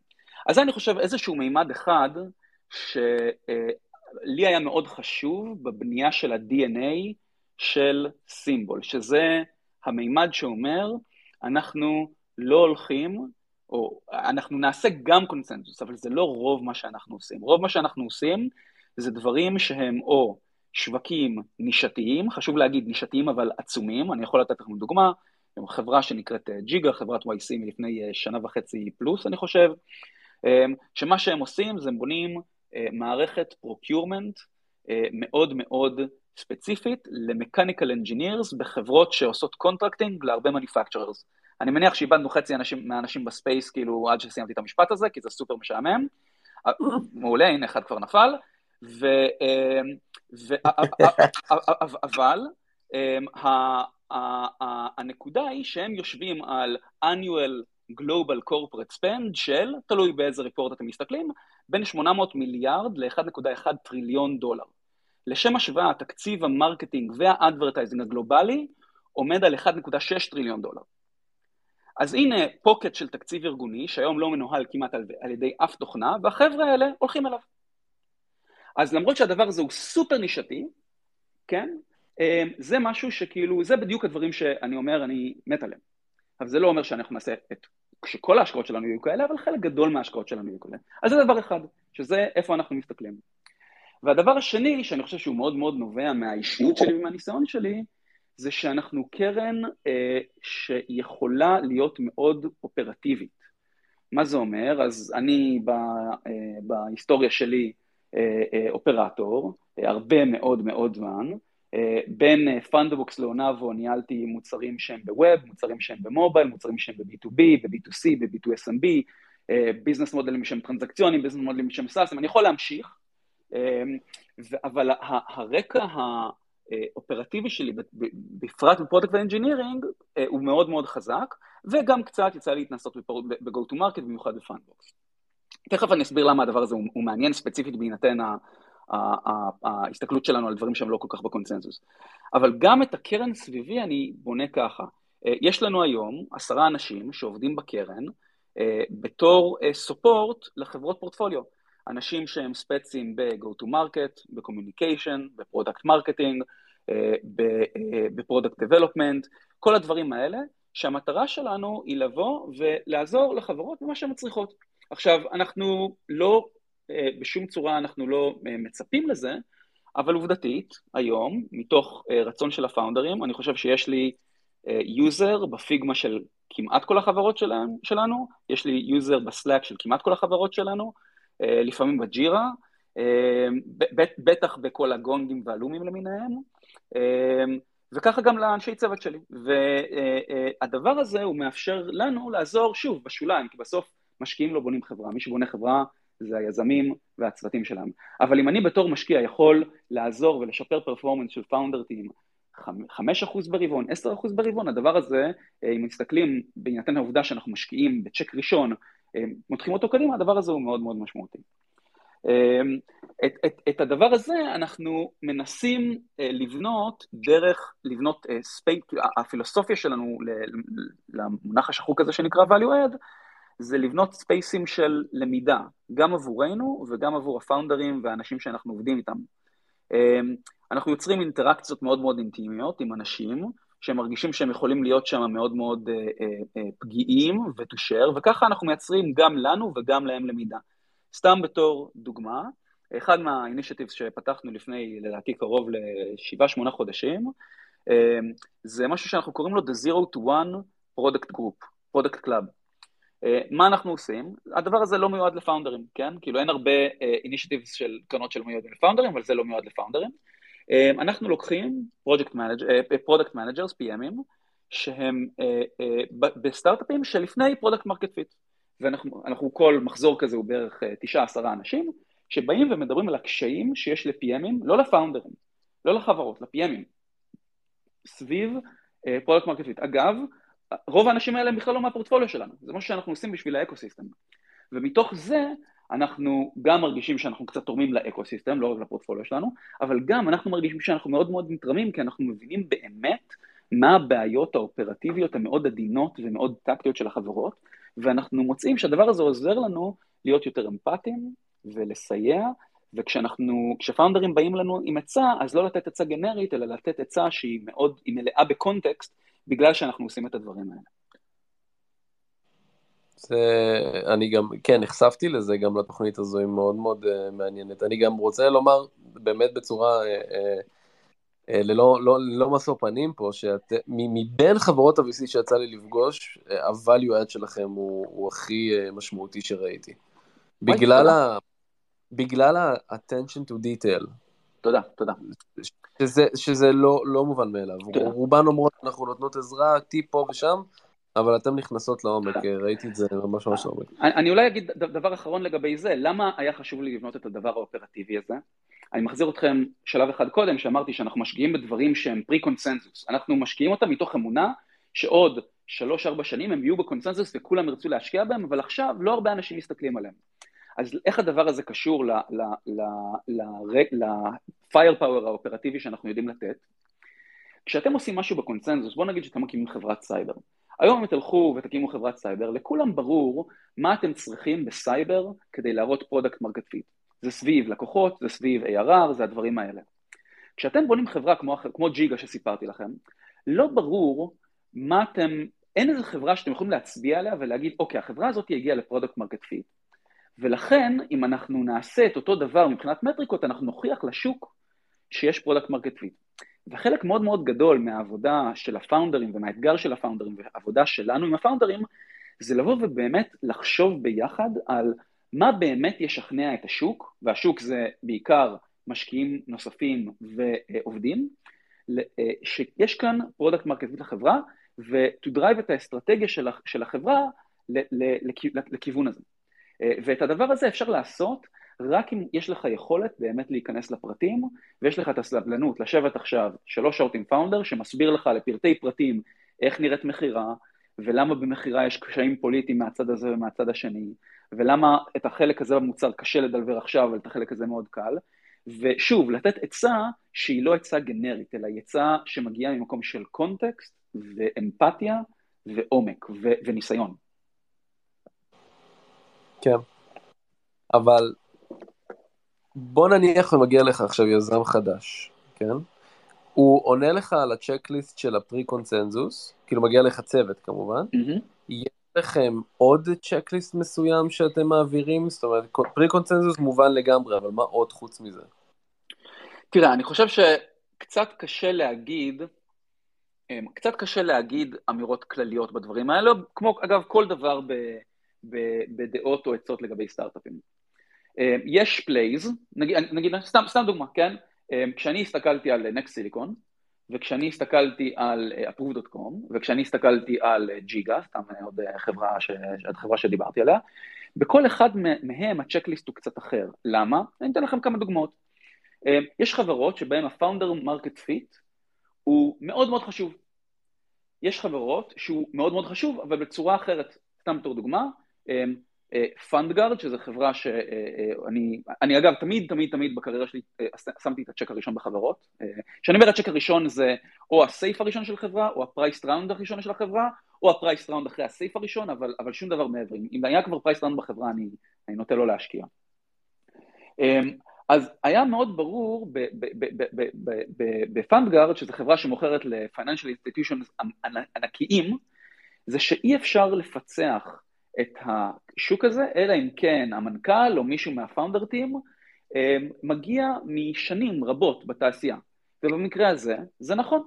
אז אני חושב איזשהו מימד אחד שלי היה מאוד חשוב בבנייה של ה-די אן איי של סימבול, שזה המימד שאומר, אנחנו לא הולכים, או אנחנו נעשה גם קונצנזוס, אבל זה לא רוב מה שאנחנו עושים. רוב מה שאנחנו עושים זה דברים שהם או שווקים נישתיים, חשוב להגיד נישתיים אבל עצומים, אני יכול לתת לכם דוגמה, חברה שנקראת ג'יגה, חברת וואי סי מלפני שנה וחצי פלוס, אני חושב, שמה שהם עושים זה הם בונים מערכת פרוקיורמנט מאוד מאוד ספציפית למקניקל אנג'ינירס בחברות שעושות קונטרקטינג להרבה מניפקצ'ררס. אני מניח שאיבדנו חצי אנשים, מהאנשים בספייס, כאילו, עד שסיימתי את המשפט הזה, כי זה סופר משעמם. מעולה, הנה, אחד כבר נפל. ו, ו, אבל, הנקודה היא שהם יושבים על annual global corporate spend של, תלוי באיזה ריפורט אתם מסתכלים, בין שמונה מאות מיליארד ל-אחד נקודה אחת טריליון דולר. לשם השוואה, התקציב המרקטינג והאדברטייזינג הגלובלי עומד על אחד נקודה שש טריליון דולר. אז הנה פוקט של תקציב ארגוני, שהיום לא מנוהל כמעט על, על ידי אף תוכנה, והחבר'ה האלה הולכים אליו. אז למרות שהדבר הזה הוא סופר נישתי, כן? זה משהו שכאילו, זה בדיוק הדברים שאני אומר, אני מת עליהם. אבל זה לא אומר שאנחנו נעשה את, שכל ההשקעות שלנו יהיו כאלה, אבל חלק גדול מההשקעות שלנו יהיו כאלה. אז זה דבר אחד, שזה איפה אנחנו מסתכלים. והדבר השני, שאני חושב שהוא מאוד מאוד נובע מהאישיות שלי ומהניסיון שלי, זה שאנחנו קרן אה, שיכולה להיות מאוד אופרטיבית. מה זה אומר? אז אני ב, אה, בהיסטוריה שלי אה, אה, אופרטור, אה, הרבה מאוד מאוד זמן, אה, בין אה, Fundbox לאונאבו ניהלתי מוצרים שהם בווב, מוצרים שהם במובייל, מוצרים שהם ב-בי טו בי, ב-בי טו סי, ב-בי טו אס אם בי, אה, ביזנס מודלים שהם טרנזקציונים, ביזנס מודלים שהם סאסים, אני יכול להמשיך, אה, ו- אבל הרקע ה... אופרטיבי שלי, בפרט בפרודקט ואנג'ינירינג, הוא מאוד מאוד חזק, וגם קצת יצא להתנסות ב-go-to-market, במיוחד בפאנדבוקס. תכף אני אסביר למה הדבר הזה הוא מעניין, ספציפית בהינתן ההסתכלות שלנו על דברים שהם לא כל כך בקונצנזוס. אבל גם את הקרן סביבי אני בונה ככה. יש לנו היום עשרה אנשים שעובדים בקרן, בתור סופורט לחברות פורטפוליו. אנשים שהם ספצים ב-go-to-market, ב-communication, ב-product-marketing, ב-product-development, כל הדברים האלה, שהמטרה שלנו היא לבוא ולעזור לחברות במה שהן מצריכות. עכשיו, אנחנו לא, בשום צורה אנחנו לא מצפים לזה, אבל עובדתית, היום, מתוך רצון של הפאונדרים, אני חושב שיש לי יוזר בפיגמה של כמעט כל החברות שלנו, יש לי יוזר בסלאק של כמעט כל החברות שלנו, לפעמים בג'ירה, בטח בכל הגונגים והלומים למיניהם, וככה גם לאנשי צוות שלי. והדבר הזה הוא מאפשר לנו לעזור שוב בשוליים, כי בסוף משקיעים לא בונים חברה, מי שבונה חברה זה היזמים והצוותים שלהם. אבל אם אני בתור משקיע יכול לעזור ולשפר פרפורמנס של פאונדר טים, חמישה אחוז ברבעון, עשרה אחוז ברבעון, הדבר הזה, אם מסתכלים בהינתן העובדה שאנחנו משקיעים בצ'ק ראשון, מותחים אותו קדימה, הדבר הזה הוא מאוד מאוד משמעותי. את, את, את הדבר הזה אנחנו מנסים לבנות דרך, לבנות ספייק, הפילוסופיה שלנו למונח השחוק הזה שנקרא value add, זה לבנות ספייסים של למידה, גם עבורנו וגם עבור הפאונדרים והאנשים שאנחנו עובדים איתם. אנחנו יוצרים אינטראקציות מאוד מאוד אינטימיות עם אנשים, שהם מרגישים שהם יכולים להיות שם מאוד מאוד פגיעים ותושר, וככה אנחנו מייצרים גם לנו וגם להם למידה. סתם בתור דוגמה, אחד מהאינישטיבס שפתחנו לפני, לדעתי, קרוב ל-שבעה שמונה חודשים, זה משהו שאנחנו קוראים לו The Zero to One Product Group, Product Club. מה אנחנו עושים? הדבר הזה לא מיועד לפאונדרים, כן? כאילו אין הרבה אינישטיבס של קרנות של מיועדים לפאונדרים, אבל זה לא מיועד לפאונדרים. אנחנו לוקחים project manager, product managers, פי אמים, שהם בסטארט-אפים שלפני product market fit. ואנחנו, אנחנו כל מחזור כזה הוא בערך תשע עשרה אנשים, שבאים ומדברים על הקשיים שיש לפי אמים, לא לפאונדרים, לא לחברות, לפי אמים, סביב product market fit. אגב, רוב האנשים האלה בכלל לא מהפורטפוליו שלנו, זה משהו שאנחנו עושים בשביל האקוסיסטם. ומתוך זה, אנחנו גם מרגישים שאנחנו קצת תורמים לאקוסיסטם, לא רק לפורטפוליו שלנו, אבל גם אנחנו מרגישים שאנחנו מאוד מאוד מתרמים, כי אנחנו מבינים באמת מה הבעיות האופרטיביות המאוד עדינות ומאוד טקטיות של החברות, ואנחנו מוצאים שהדבר הזה עוזר לנו להיות יותר אמפתיים ולסייע, וכשאנחנו, כשפאונדרים באים לנו עם עצה, אז לא לתת עצה גנרית, אלא לתת עצה שהיא מאוד, היא מלאה בקונטקסט, בגלל שאנחנו עושים את הדברים האלה. זה, אני גם, כן, נחשפתי לזה גם לתוכנית הזו, היא מאוד מאוד uh, מעניינת. אני גם רוצה לומר, באמת בצורה, uh, uh, ללא לא, לא מסע פנים פה, שמבין חברות ה-וי סי שיצא לי לפגוש, uh, ה-value add שלכם הוא, הוא הכי uh, משמעותי שראיתי. בגלל, ה, בגלל ה-attention to detail, תודה, תודה. שזה, שזה לא, לא מובן מאליו. רובן אומרות, אנחנו נותנות עזרה, טיפו ושם, אבל אתם נכנסות לעומק, ראיתי את זה ממש ממש לעומק. אני אולי אגיד דבר אחרון לגבי זה, למה היה חשוב לי לבנות את הדבר האופרטיבי הזה? אני מחזיר אתכם שלב אחד קודם, שאמרתי שאנחנו משקיעים בדברים שהם פרי-קונסנזוס. אנחנו משקיעים אותם מתוך אמונה שעוד שלוש-ארבע שנים הם יהיו בקונסנזוס וכולם ירצו להשקיע בהם, אבל עכשיו לא הרבה אנשים מסתכלים עליהם. אז איך הדבר הזה קשור ל-firepower האופרטיבי שאנחנו יודעים לתת? כשאתם עושים משהו בקונסנזוס, בואו נגיד שאתם מקימים חברת סייבר. היום אתם תלכו ותקימו חברת סייבר, לכולם ברור מה אתם צריכים בסייבר כדי להראות פרודקט מרקט פיט. זה סביב לקוחות, זה סביב איי אר אר, זה הדברים האלה. כשאתם בונים חברה כמו, כמו ג'יגה שסיפרתי לכם, לא ברור מה אתם, אין איזו חברה שאתם יכולים להצביע עליה ולהגיד, אוקיי, החברה הזאת הגיעה לפרודקט מרקט פיט, ולכן אם אנחנו נעשה את אותו דבר מבחינת מטריקות, אנחנו נוכיח לשוק שיש פרודקט מרקט פיט. וחלק מאוד מאוד גדול מהעבודה של הפאונדרים ומהאתגר של הפאונדרים והעבודה שלנו עם הפאונדרים, זה לבוא ובאמת לחשוב ביחד על מה באמת ישכנע את השוק, והשוק זה בעיקר משקיעים נוספים ועובדים, שיש כאן פרודקט מרקט פיט לחברה, ותדרייב את האסטרטגיה של החברה לכיוון הזה. ואת הדבר הזה אפשר לעשות, רק אם יש לך יכולת באמת להיכנס לפרטים, ויש לך את הסבלנות לשבת עכשיו שלוש שעות עם פאונדר, שמסביר לך לפרטי פרטים איך נראית מחירה, ולמה במחירה יש קשיים פוליטיים מהצד הזה ומהצד השני, ולמה את החלק הזה במוצר קשה לדלבר עכשיו, אבל את החלק הזה מאוד קל, ושוב, לתת עצה שהיא לא עצה גנרית, אלא היא עצה שמגיעה ממקום של קונטקסט, ואמפתיה, ועומק, ו- וניסיון. כן, אבל... בוא נניח ומגיע לך עכשיו יזם חדש, כן? הוא עונה לך על הצ'קליסט של הפרי-קונסנזוס, כאילו מגיע לך צוות כמובן, mm-hmm. יש לכם עוד צ'קליסט מסוים שאתם מעבירים? זאת אומרת, פרי-קונסנזוס מובן לגמרי, אבל מה עוד חוץ מזה? תראה, אני חושב שקצת קשה להגיד, קצת קשה להגיד אמירות כלליות בדברים האלה, כמו אגב כל דבר ב, ב, בדעות או עצות לגבי סטארט-אפים. יש פלייז, נגיד, נגיד, סתם, סתם דוגמה, כן? כשאני הסתכלתי על N X Silicon, וכשאני הסתכלתי על approve דוט קום, וכשאני הסתכלתי על Giga, סתם עוד חברה ש... חברה שדיברתי עליה, בכל אחד מהם הצ'קליסט הוא קצת אחר. למה? אני אתן לכם כמה דוגמאות. יש חברות שבהן הפאונדר מרקט פיט הוא מאוד מאוד חשוב. יש חברות שהוא מאוד מאוד חשוב, אבל בצורה אחרת, סתם בתור דוגמה, פונדגארד, שזו חברה שאני, אני אגב, תמיד, תמיד, תמיד בקריירה שלי, שמתי את הצ'ק הראשון בחברות. כשאני אומר הצ'ק הראשון זה או הסייף הראשון של החברה, או הפרייס ראונד הראשון של החברה, או הפרייס ראונד אחרי הסייף הראשון, אבל, אבל שום דבר מעבר. אם היה כבר פרייס ראונד בחברה, אני, אני נוטה לו להשקיע. אז היה מאוד ברור בפונדגארד, שזו חברה שמוכרת ל-financial institutions ענקיים, זה שאי אפשר לפצח את השוק הזה, אלא אם כן המנכ"ל או מישהו מהפאונדר טים, מגיע משנים רבות בתעשייה. ובמקרה הזה, זה נכון.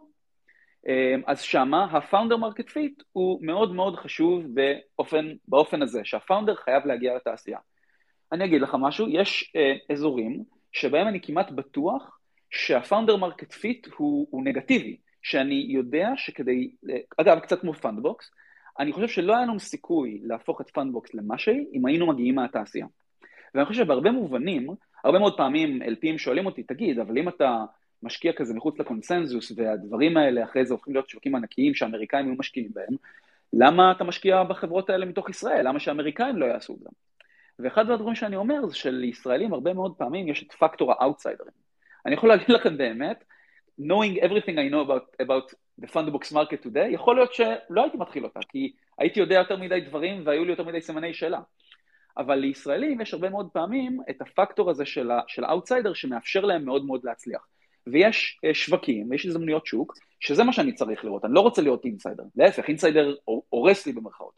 אז שמה, הפאונדר מרקט פיט הוא מאוד מאוד חשוב באופן, באופן הזה, שהפאונדר חייב להגיע לתעשייה. אני אגיד לך משהו, יש אזורים שבהם אני כמעט בטוח שהפאונדר מרקט פיט הוא, הוא נגטיבי, שאני יודע שכדי, אגב, קצת כמו פונדבוקס, אני חושב שלא היה לנו סיכוי להפוך את פאנדבוקס למשהי, אם היינו מגיעים מהתעשייה. ואני חושב שבהרבה מובנים, הרבה מאוד פעמים אלפים שואלים אותי, תגיד, אבל אם אתה משקיע כזה מחוץ לקונסנזוס, והדברים האלה אחרי זה הופכים להיות שווקים ענקיים, שהאמריקאים היו משקיעים בהם, למה אתה משקיע בחברות האלה מתוך ישראל? למה שהאמריקאים לא יעשו את זה? ואחד מהדברים שאני אומר, זה שלישראלים הרבה מאוד פעמים יש את פקטור האוטסיידרים. אני יכול להגיד לכם באמת, knowing everything I know about, about the Fundbox market today, יכול להיות שלא הייתי מתחיל אותה, כי הייתי יודע יותר מדי דברים, והיו לי יותר מדי סימני שאלה. אבל לישראלים יש הרבה מאוד פעמים את הפקטור הזה של, של האוטסיידר, שמאפשר להם מאוד מאוד להצליח. ויש שווקים, יש הזדמנויות שוק, שזה מה שאני צריך לראות, אני לא רוצה להיות אינסיידר. להפך, אינסיידר הורס לי במרכאות.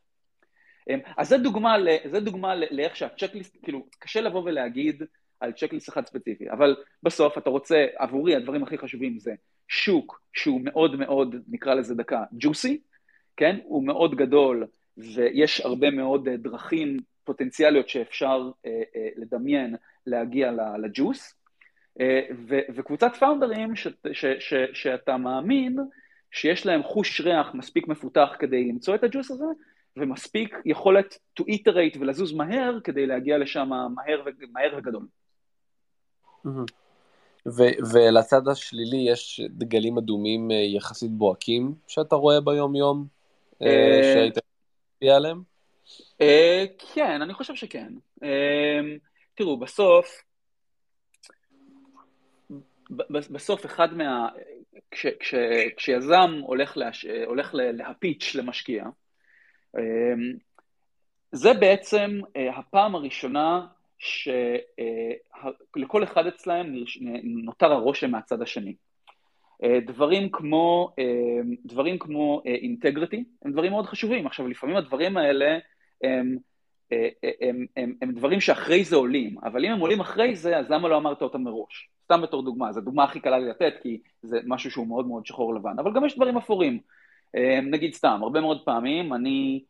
אז זה דוגמה, זה דוגמה לאיך שהצ'קליסט, כאילו, קשה לבוא ולהגיד, על צ'קליסט אחד ספציפי, אבל בסוף אתה רוצה, עבורי הדברים הכי חשובים זה שוק שהוא מאוד מאוד, נקרא לזה דקה, ג'וסי, כן? הוא מאוד גדול, ויש הרבה מאוד דרכים פוטנציאליות שאפשר אה, אה, לדמיין להגיע לג'וס, וקבוצת פאונדרים שאתה מאמין שיש להם חוש ריח מספיק מפותח כדי למצוא את הג'וס הזה, ומספיק יכולת to iterate ולזוז מהר כדי להגיע לשם מהר וגדול. ולצד השלילי יש דגלים אדומים יחסית בוהקים שאתה רואה ביום יום שהיית להשפיע עליהם? כן, אני חושב שכן. תראו, בסוף, בסוף אחד מה... כשיזם הולך להפיץ' למשקיע, זה בעצם הפעם הראשונה שלכל אחד אצלהם נותר הרושם מהצד השני. דברים כמו, דברים כמו אינטגריטי, הם דברים מאוד חשובים. עכשיו, לפעמים הדברים האלה הם, הם, הם, הם דברים שאחרי זה עולים, אבל אם הם עולים אחרי זה, אז למה לא אמרת אותם מראש? סתם בתור דוגמה, זו דוגמה הכי קלה לי לתת, כי זה משהו שהוא מאוד מאוד שחור לבן, אבל גם יש דברים אפורים. נגיד סתם, הרבה מאוד פעמים אני,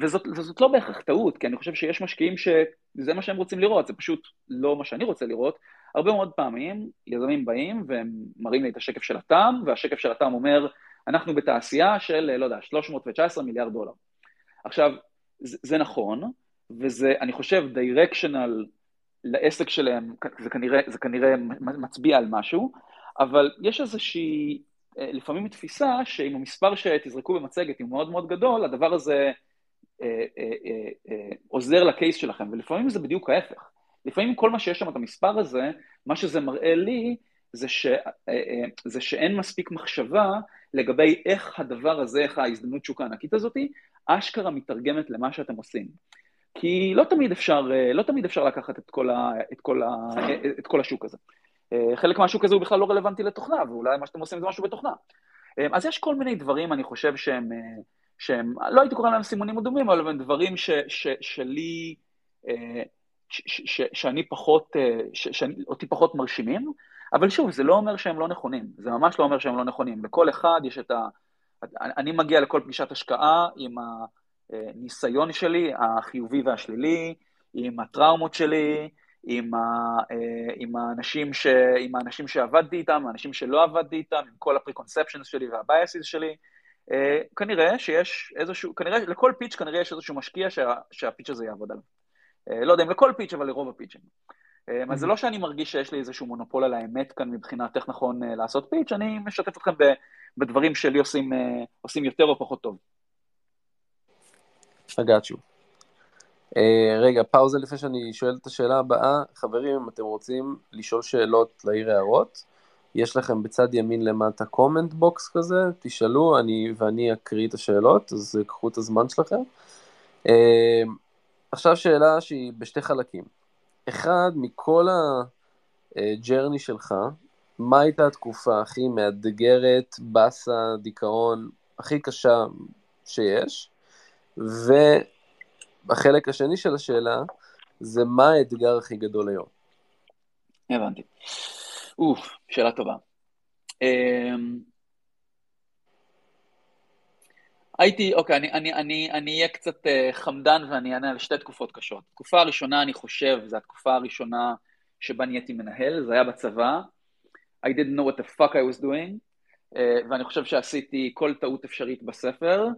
וזאת לא בהכרח טעות, כי אני חושב שיש משקיעים שזה מה שהם רוצים לראות, זה פשוט לא מה שאני רוצה לראות. הרבה מאוד פעמים יזמים באים והם מראים לי את השקף של הטעם, והשקף של הטעם אומר, אנחנו בתעשייה של, לא יודע, שלוש מאות תשע עשרה מיליארד דולר. עכשיו, זה נכון, וזה, אני חושב, דירקשנל לעסק שלהם, זה כנראה, זה כנראה מצביע על משהו, אבל יש איזושהי, לפעמים תפיסה, שאם המספר שתזרקו במצגת הוא מאוד מאוד גדול, הדבר הזה עוזר לקייס שלכם, ולפעמים זה בדיוק ההפך. לפעמים כל מה שיש שם את המספר הזה, מה שזה מראה לי, זה ש, זה שאין מספיק מחשבה לגבי איך הדבר הזה, איך ההזדמנות שוק הענקית הזאת, אשכרה מתרגמת למה שאתם עושים. כי לא תמיד אפשר, לא תמיד אפשר לקחת את כל, ה, את, כל ה, את כל השוק הזה. חלק מהשוק הזה הוא בכלל לא רלוונטי לתוכנה, ואולי מה שאתם עושים זה משהו בתוכנה. אז יש כל מיני דברים, אני חושב שהם, שהם לא הייתי קורא להם סימונים אדומים, אבל הם דברים ש, ש, שלי, ש, ש, ש, שאני פחות, ש, שאותי פחות מרשימים, אבל שוב, זה לא אומר שהם לא נכונים. זה ממש לא אומר שהם לא נכונים. בכל אחד יש את ה... אני מגיע לכל פגישת השקעה עם הניסיון שלי, החיובי והשלילי, עם הטראומות שלי, עם, ה, עם, האנשים ש, עם האנשים שעבדתי איתם, האנשים שלא עבדתי איתם, עם כל הפריקונספשנס שלי והבייסיס שלי. כנראה שיש איזשהו, כנראה, לכל פיץ' כנראה יש איזשהו משקיע שה, שהפיץ' הזה יעבוד עליו. לא יודע אם לכל פיץ', אבל לרוב הפיץ'ים. אז זה לא שאני מרגיש שיש לי איזשהו מונופול על האמת כאן מבחינת איך נכון לעשות פיץ', אני משתף אתכם בדברים שלי עושים, עושים יותר או פחות טוב. הגעתו. רגע, פאוזה לפני שאני שואל את השאלה הבאה. חברים, אם אתם רוצים לשאול שאלות, להעיר הערות, יש לכם בצד ימין למטה קומנט בוקס כזה, תשאלו, אני, ואני אקריא את השאלות, אז קחו את הזמן שלכם. עכשיו שאלה שהיא בשתי חלקים. אחד, מכל הג'רני שלך, מה הייתה התקופה הכי מאתגרת, בסה, דיכאון, הכי קשה שיש? והחלק השני של השאלה, זה מה האתגר הכי גדול היום? הבנתי. אוף, שאלה טובה. הייתי, אוקיי, אני, אני, אני, אני אהיה קצת חמדן ואני אענה על שתי תקופות קשות. התקופה הראשונה, אני חושב, זו התקופה הראשונה שבה נהייתי מנהל, זה היה בצבא. I didn't know what the fuck I was doing, ואני חושב שעשיתי כל טעות אפשרית בספר.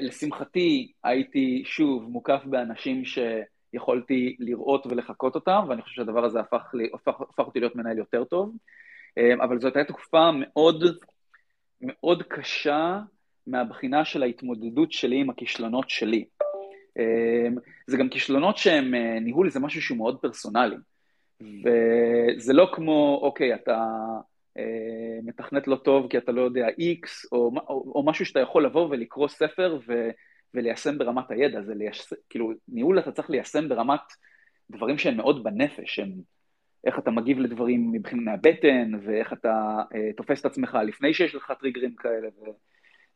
לשמחתי, הייתי שוב מוקף באנשים שיכולתי לראות ולחכות אותם, ואני חושב שהדבר הזה הפך, הפך, הפך אותי להיות מנהל יותר טוב. אבל זאת הייתה תקופה מאוד, מאוד קשה, מהבחינה של ההתמודדות שלי עם הכישלונות שלי. זה גם כישלונות שהם ניהול, זה משהו שהוא מאוד פרסונלי. וזה לא כמו, אוקיי, אתה מתכנת לא טוב כי אתה לא יודע X, או, או, או משהו שאתה יכול לבוא ולקרוא ספר ו, וליישם ברמת הידע. זה לייש, כאילו, ניהול אתה צריך ליישם ברמת דברים שהם מאוד בנפש, הם, איך אתה מגיב לדברים מבחינת הבטן, ואיך אתה אה, תופס את עצמך לפני שיש לך טריגרים כאלה, ו...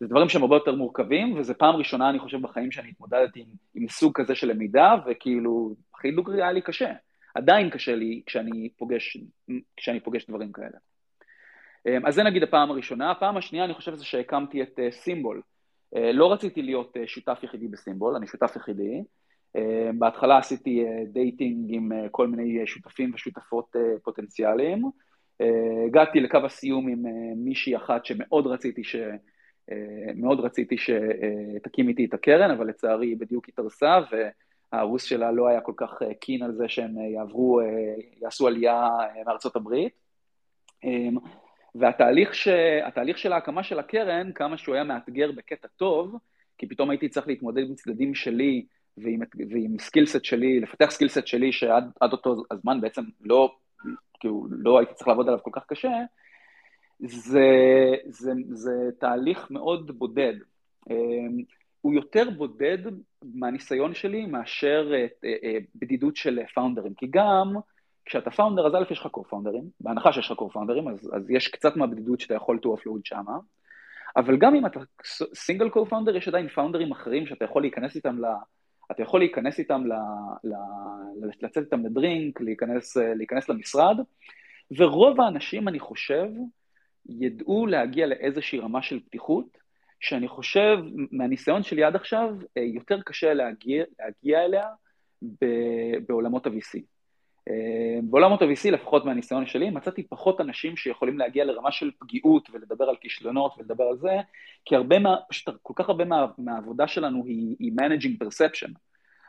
זה דברים שהם הרבה יותר מורכבים, וזה פעם ראשונה, אני חושב, בחיים שאני התמודדתי עם, עם סוג כזה של למידה, וכאילו, הכי דוגרי היה לי קשה. עדיין קשה לי כשאני פוגש, כשאני פוגש דברים כאלה. אז זה נגיד הפעם הראשונה. הפעם השנייה, אני חושב, זה שהקמתי את סימבול. לא רציתי להיות שותף יחידי בסימבול, אני שותף יחידי. בהתחלה עשיתי דייטינג עם כל מיני שותפים ושותפות פוטנציאליים, הגעתי לקו הסיום עם מישהי אחת שמאוד רציתי ש... מאוד רציתי שתקים איתי את הקרן, אבל לצערי בדיוק היא תרסה, והרוס שלה לא היה כל כך קין על זה שהם יעברו, יעשו עלייה מארצות הברית. והתהליך ש... התהליך של ההקמה של הקרן, כמה שהוא היה מאתגר בקטע טוב, כי פתאום הייתי צריך להתמודד עם צדדים שלי, ועם, ועם סקילסט שלי, לפתח סקילסט שלי, שעד עד אותו הזמן בעצם לא, כאילו, לא הייתי צריך לעבוד עליו כל כך קשה, זה, זה, זה תהליך מאוד בודד. הוא יותר בודד מהניסיון שלי, מאשר בדידות של פאונדרים, כי גם כשאתה פאונדר, אז א' יש לך קו-פאונדרים, בהנחה שיש לך קו-פאונדרים, אז, אז יש קצת מהבדידות שאתה יכול to offload שמה, אבל גם אם אתה סינגל קו-פאונדר, יש עדיין פאונדרים אחרים שאתה יכול להיכנס איתם ל... אתה יכול להיכנס איתם, ל, ל, לצאת איתם לדרינק, להיכנס, להיכנס למשרד, ורוב האנשים, אני חושב, ידעו להגיע לאיזושהי רמה של פתיחות, שאני חושב, מהניסיון שלי עד עכשיו, יותר קשה להגיע, להגיע אליה ב, בעולמות ה-וי סי. בעולמות ה-וי סי, לפחות מהניסיון שלי, מצאתי פחות אנשים שיכולים להגיע לרמה של פגיעות, ולדבר על כישלונות, ולדבר על זה, כי הרבה מה, פשוט, כל כך הרבה מה, מהעבודה שלנו היא, היא managing perception.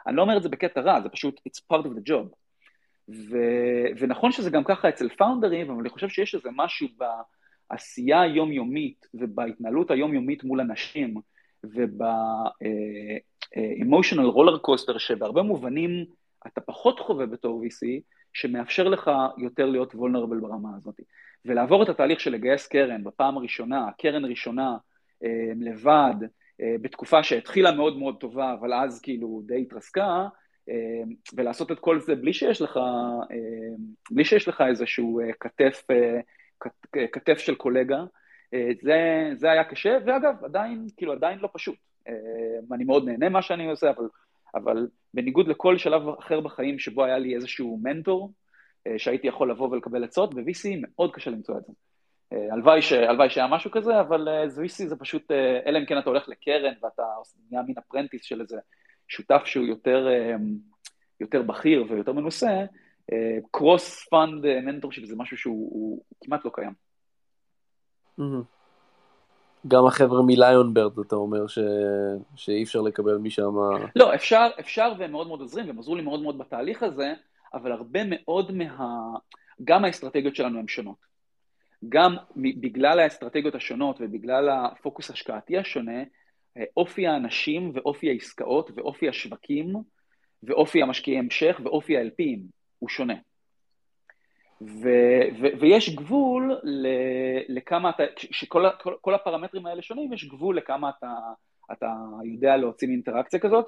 אני לא אומר את זה בקטע רע, זה פשוט, it's part of the job. ו, ונכון שזה גם ככה אצל פאונדרים, אבל אני חושב שיש איזה משהו בעשייה היומיומית, ובהתנהלות היומיומית מול אנשים, וב-emotional roller coaster, שבהרבה מובנים, אתה פחות חווה בתור וי סי, שמאפשר לך יותר להיות vulnerable ברמה הזאת. ולעבור את התהליך של לגייס קרן, בפעם הראשונה, קרן ראשונה, לבד, בתקופה שהתחילה מאוד מאוד טובה, אבל אז כאילו די התרסקה, ולעשות את כל זה בלי שיש לך, בלי שיש לך איזשהו כתף, כתף של קולגה, זה, זה היה קשה, ואגב, עדיין, כאילו, עדיין לא פשוט. אני מאוד נהנה מה שאני עושה, אבל אבל בניגוד לכל שלב אחר בחיים שבו היה לי איזשהו מנטור, שהייתי יכול לבוא ולקבל עצות, ב-וי סי מאוד קשה למצוא את זה. הלוואי שהיה משהו כזה, אבל וי סי זה פשוט, אלא אם כן אתה הולך לקרן, ואתה נהיה מין אפרנטיס של איזה שותף שהוא יותר, יותר בכיר ויותר מנוסה, קרוס פאנד מנטורשיפ זה משהו שהוא כמעט לא קיים. גם החבר'ה מליונברד, אתה אומר ש... שאי אפשר לקבל משם... לא, אפשר, אפשר והם מאוד מאוד עוזרים, והם עזרו לי מאוד מאוד בתהליך הזה, אבל הרבה מאוד מה... גם האסטרטגיות שלנו הן שונות. גם בגלל האסטרטגיות השונות, ובגלל הפוקוס השקעתי השונה, אופי האנשים ואופי העסקאות, ואופי השווקים, ואופי המשקיעי המשך, ואופי ה-אל פי'ים, הוא שונה. ו- ו- ויש גבול ל- לכמה אתה, שכל כל, כל הפרמטרים האלה שונים, יש גבול לכמה אתה, אתה יודע להוציא מאינטראקציה כזאת,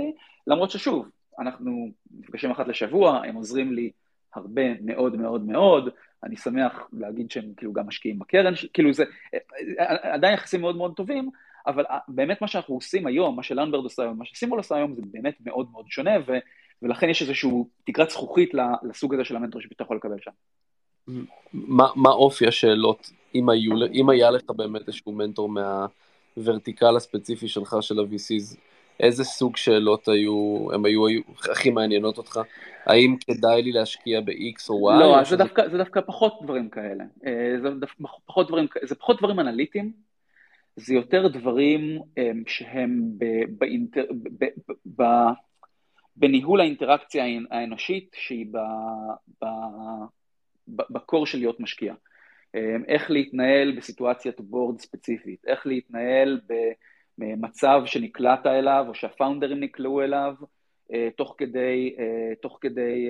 למרות ששוב, אנחנו מפגשים אחת לשבוע, הם עוזרים לי הרבה מאוד מאוד מאוד, אני שמח להגיד שהם כאילו גם משקיעים בקרן, כאילו זה, עדיין יחסים מאוד מאוד טובים, אבל באמת מה שאנחנו עושים היום, מה שלנברד עושה היום, מה שסימול עושה היום, זה באמת מאוד מאוד שונה, ו- ולכן יש איזשהו תקרת זכוכית לסוג הזה של המנטור שאתה יכול לקבל שם. מה, מה אופי השאלות, אם, היו, אם היה לך באמת איזשהו מנטור מהוורטיקל הספציפי שלך, של ה-וי סי'ז, איזה סוג שאלות היו, הם היו, היו הכי מעניינות אותך? האם כדאי לי להשקיע ב-X או Y? לא, זה, שזה... דווקא, זה דווקא פחות דברים כאלה. זה, דווקא, פחות דברים, זה פחות דברים אנליטיים, זה יותר דברים שהם ב, באינטר, ב, ב, ב, בניהול האינטראקציה האנושית, שהיא ב... ב בקור של להיות משקיע. איך להתנהל בסיטואציית בורד ספציפית, איך להתנהל במצב שנקלעת אליו, או שהפאונדרים נקלעו אליו, תוך כדי, תוך כדי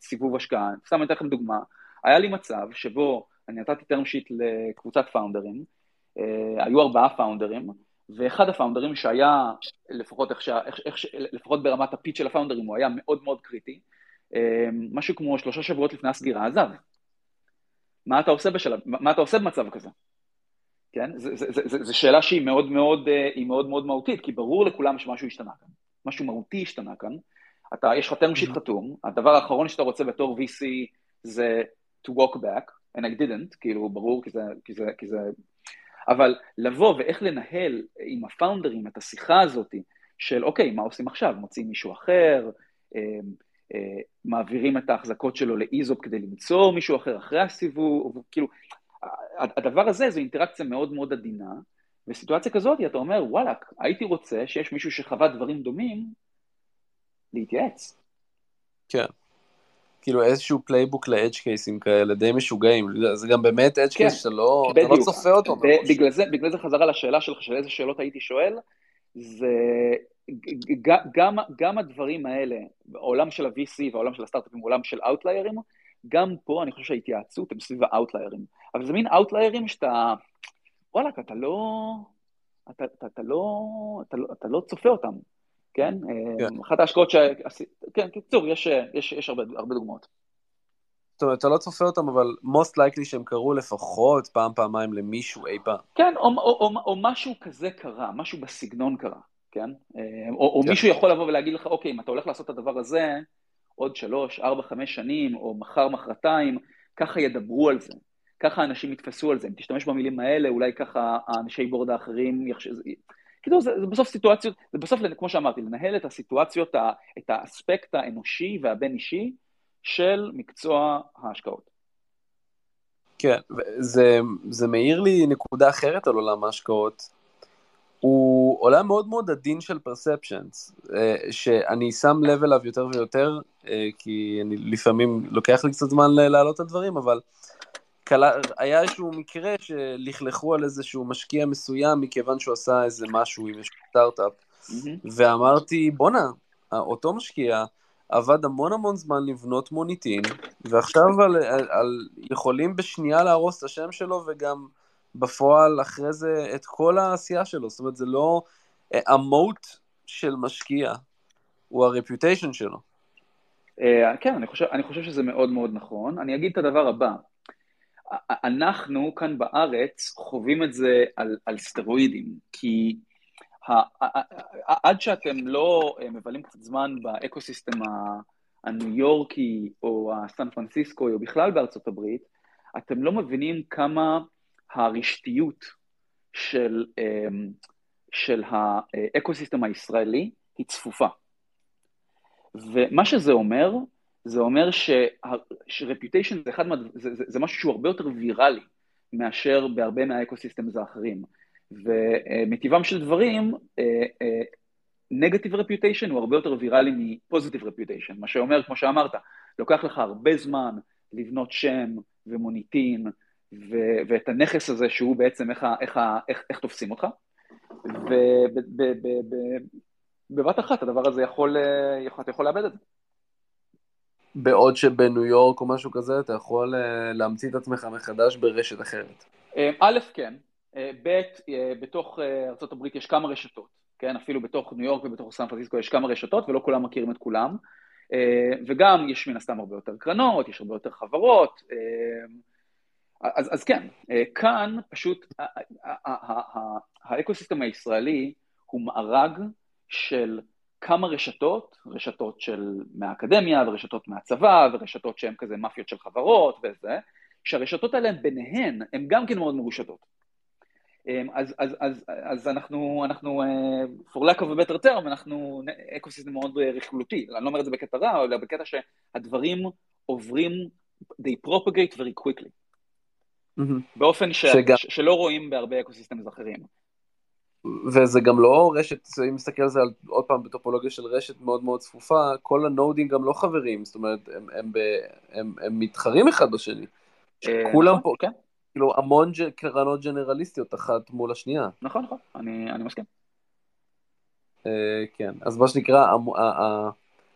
סיבוב השקעה. סתם אני אתן לכם דוגמה. היה לי מצב שבו אני נתתי טרם שיט לקבוצת פאונדרים, היו ארבעה פאונדרים, ואחד הפאונדרים שהיה, לפחות, איך, איך, לפחות ברמת הפיץ של הפאונדרים, הוא היה מאוד מאוד קריטי, משהו כמו שלושה שבועות לפני הסגירה, עזב. מה אתה עושה בשלב, מה אתה עושה במצב כזה? כן? זו שאלה שהיא מאוד מאוד, היא מאוד מאוד מהותית, כי ברור לכולם שמשהו השתנה כאן. משהו מהותי השתנה כאן. אתה, יש לך תרם שיט חתום, הדבר האחרון שאתה רוצה בתור וי סי זה to walk back, and I didn't, כאילו ברור, כי זה, כי זה, כי זה... אבל לבוא ואיך לנהל עם הפאונדרים את השיחה הזאת של, אוקיי, מה עושים עכשיו? מוצאים מישהו אחר, מעבירים את ההחזקות שלו לאיזופ כדי למצוא מישהו אחר אחרי הסיבוב, כאילו, הדבר הזה זו אינטראקציה מאוד מאוד עדינה, וסיטואציה כזאת אתה אומר, וואלק, הייתי רוצה שיש מישהו שחווה דברים דומים, להתייעץ. כן. כאילו איזשהו פלייבוק לאדג' קייסים כאלה, די משוגעים, זה גם באמת אדג' קייס שאתה לא צופה אותו. בגלל זה חזרה לשאלה שלך, של איזה שאלות הייתי שואל, זה גם הדברים האלה, העולם של ה-וי סי והעולם של הסטארט-אפים, העולם של אאוטליירים, גם פה אני חושב שההתייעצות הם סביב האאוטליירים, אבל זה מין אאוטליירים שאתה, וואלק, אתה לא צופה אותם. כן, אחת ההשקעות ש... כן, קיצור, יש הרבה דוגמאות. זאת אומרת, אתה לא צופה אותם, אבל most likely שהם קראו לפחות פעם פעמיים למישהו אי פעם. כן, או משהו כזה קרה, משהו בסגנון קרה, כן? או מישהו יכול לבוא ולהגיד לך, אוקיי, אם אתה הולך לעשות את הדבר הזה, עוד שלוש, ארבע, חמש שנים, או מחר, מחרתיים, ככה ידברו על זה, ככה האנשים יתפסו על זה, אם תשתמש במילים האלה, אולי ככה האנשי בורד האחרים יחשבו... כאילו, זה, זה בסוף סיטואציות, זה בסוף, כמו שאמרתי, לנהל את הסיטואציות, את האספקט האנושי והבין-אישי של מקצוע ההשקעות. כן, זה, זה מאיר לי נקודה אחרת על עולם ההשקעות. הוא עולם מאוד מאוד עדין של perceptions, שאני שם לב אליו יותר ויותר, כי אני לפעמים לוקח לי קצת זמן להעלות את הדברים, אבל... היה איזשהו מקרה שלכלכו על איזשהו משקיע מסוים מכיוון שהוא עשה איזה משהו עם איזשהו סטארט-אפ, ואמרתי, בונה, אותו משקיע עבד המון המון זמן לבנות מוניטין, ועכשיו על, על, על יכולים בשנייה להרוס את השם שלו, וגם בפועל אחרי זה את כל העשייה שלו, זאת אומרת זה לא, המוט של משקיע הוא הרפיוטיישן שלו. כן, אני חושב, אני חושב שזה מאוד מאוד נכון, אני אגיד את הדבר הבא, אנחנו כאן בארץ חווים את זה על, על סטרואידים, כי ה, ה, ה, עד שאתם לא מבלים קצת זמן באקוסיסטם הניו יורקי או הסן פרנסיסקו או בכלל בארצות הברית, אתם לא מבינים כמה הרשתיות של, של האקוסיסטם הישראלי היא צפופה. ומה שזה אומר, זה אומר ש-reputation זה אחד מה, זה, זה, זה משהו שהוא הרבה יותר ויראלי מאשר בהרבה מהאקוסיסטמס האחרים. ומטבעם של דברים, negative reputation הוא הרבה יותר ויראלי מ-positive reputation. מה שאומר, כמו שאמרת, לוקח לך הרבה זמן לבנות שם ומוניטין, ו- ואת הנכס הזה שהוא בעצם איך, איך, איך, איך תופסים אותך. ובבת אחת, הדבר הזה יכול, אתה יכול לאבד את זה. בעוד שבניו יורק או משהו כזה, אתה יכול להמציא את עצמך מחדש ברשת אחרת. א', כן. ב', בתוך ארצות הברית יש כמה רשתות, כן? אפילו בתוך ניו יורק ובתוך סן פרנסיסקו יש כמה רשתות, ולא כולם מכירים את כולם. וגם יש מן הסתם הרבה יותר קרנות, יש הרבה יותר חברות. אז, אז כן, כאן פשוט האקוסיסטם הישראלי הוא מארג של... כמה רשתות, רשתות של מהאקדמיה, ורשתות מהצבא, ורשתות שהן כזה מאפיות של חברות וזה, שהרשתות האלה ביניהן, הן גם כן מאוד מרושתות. אז, אז, אז, אז אנחנו, אנחנו, for lack of a better term, אנחנו אקוסיסטם מאוד רכלותי. אני לא אומר את זה בקטע רע, אלא בקטע שהדברים עוברים, they propagate very quickly. באופן ש, שלא רואים בהרבה אקוסיסטמס אחרים. וזה גם לא רשת, אם מסתכל על זה עוד פעם בטופולוגיה של רשת מאוד מאוד צפופה, כל הנודים גם לא חברים, זאת אומרת, הם, הם, הם, הם מתחרים אחד בשני. כולם פה, כאילו המון קרנות ג'נרליסטיות אחת מול השנייה. נכון, נכון, אני, אני מסכים. כן, אז מה שנקרא,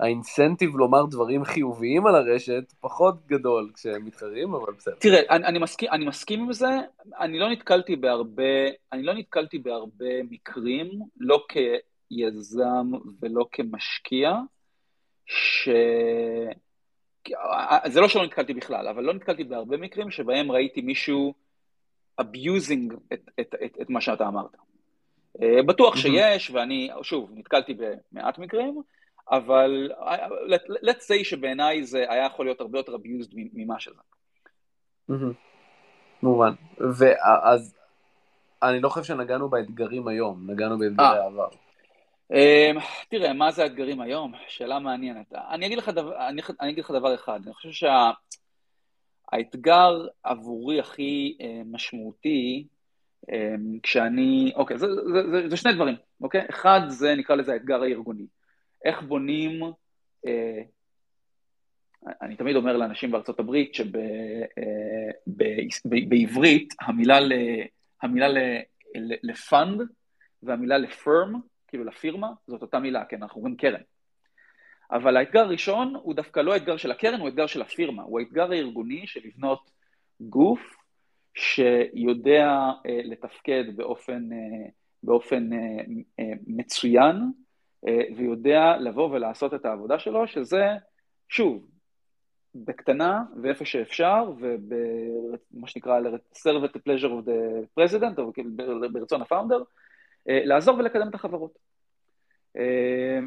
האינסנטיב לומר דברים חיוביים על הרשת, פחות גדול כשהם מתחרים, אבל בסדר. תראה, אני, אני מסכים, אני מסכים עם זה, אני לא נתקלתי בהרבה, אני לא נתקלתי בהרבה מקרים, לא כיזם ולא כמשקיע, ש... זה לא שלא נתקלתי בכלל, אבל לא נתקלתי בהרבה מקרים שבהם ראיתי מישהו abusing את, את, את, את מה שאתה אמרת. בטוח שיש, ואני, שוב, נתקלתי במעט מקרים, אבל let's say שבעיניי זה היה יכול להיות הרבה יותר abused ממה שזה. מובן. ואז אני לא חושב שנגענו באתגרים היום, נגענו באתגרי העבר. תראה, מה זה האתגרים היום? שאלה מעניינת. אני אגיד לך דבר, אני, אני אגיד לך דבר אחד. אני חושב שה, האתגר עבורי הכי משמעותי, כשאני, אוקיי, זה, זה, זה, זה שני דברים, אוקיי? אחד זה, נקרא לזה האתגר הארגוני. איך בונים, אה, אני תמיד אומר לאנשים בארצות הברית, שבעברית המילה, ל, המילה ל, ל, לפנד והמילה לפרם, כאילו לפירמה, זאת אותה מילה, כן, אנחנו אומרים קרן. אבל האתגר הראשון הוא דווקא לא האתגר של הקרן, הוא האתגר של הפירמה, הוא האתגר הארגוני של לבנות גוף, שיודע uh, לתפקד באופן, uh, באופן uh, uh, מצוין, uh, ויודע לבוא ולעשות את העבודה שלו, שזה, שוב, בקטנה ואיפה שאפשר, ובמה שנקרא, serve the pleasure of the president, או ברצון הפאונדר, uh, לעזור ולקדם את החברות. Uh,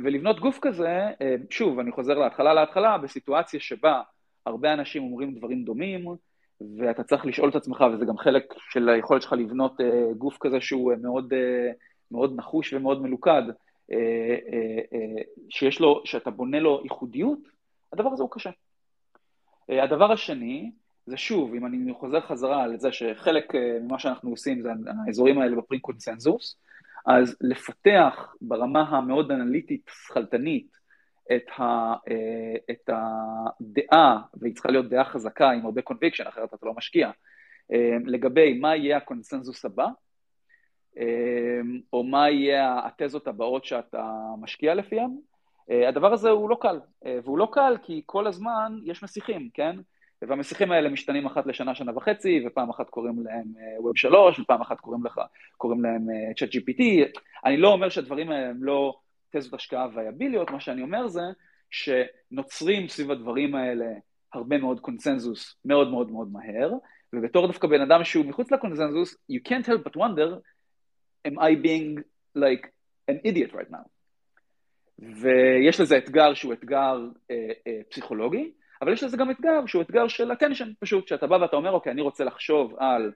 ולבנות גוף כזה, uh, שוב, אני חוזר להתחלה להתחלה, בסיטואציה שבה הרבה אנשים אומרים דברים דומים, ואתה צריך לשאול את עצמך, וזה גם חלק של היכולת שלך לבנות גוף כזה שהוא מאוד, מאוד נחוש ומאוד מלוכד, שיש לו, שאתה בונה לו ייחודיות, הדבר הזה הוא קשה. הדבר השני, זה שוב, אם אני חוזר חזרה על זה שחלק ממה שאנחנו עושים, זה האזורים האלה בפרינט קונצנזוס, אז לפתח ברמה המאוד אנליטית, שחלטנית, את ה את הדעה, והיא צריכה להיות דעה חזקה עם הרבה קונביקשן, אחרת אתה לא משקיע, לגבי מה יהיה הקונצנזוס הבא, או מה יהיה התזות הבאות שאתה משקיע לפיהם. הדבר הזה הוא לא קל, והוא לא קל כי כל הזמן יש מסיכים, כן? והמסיכים האלה משתנים אחת לשנה, שנה וחצי, ופעם אחת קוראים להם ווב שלוש, ופעם אחת קוראים לך, קוראים להם צ'אט ג'י פי טי. אני לא אומר שהדברים האלה הם לא תזות השקעה וייביליות, מה שאני אומר זה שנוצרים סביב הדברים האלה הרבה מאוד קונצנזוס, מאוד מאוד מאוד מהר, ובתור דווקא בן אדם שהוא מחוץ לקונצנזוס, you can't help but wonder, am I being like an idiot right now? ויש לזה אתגר שהוא אתגר אה, אה, פסיכולוגי, אבל יש לזה גם אתגר שהוא אתגר של attention, פשוט שאתה בא ואתה אומר, אוקיי, אני רוצה לחשוב על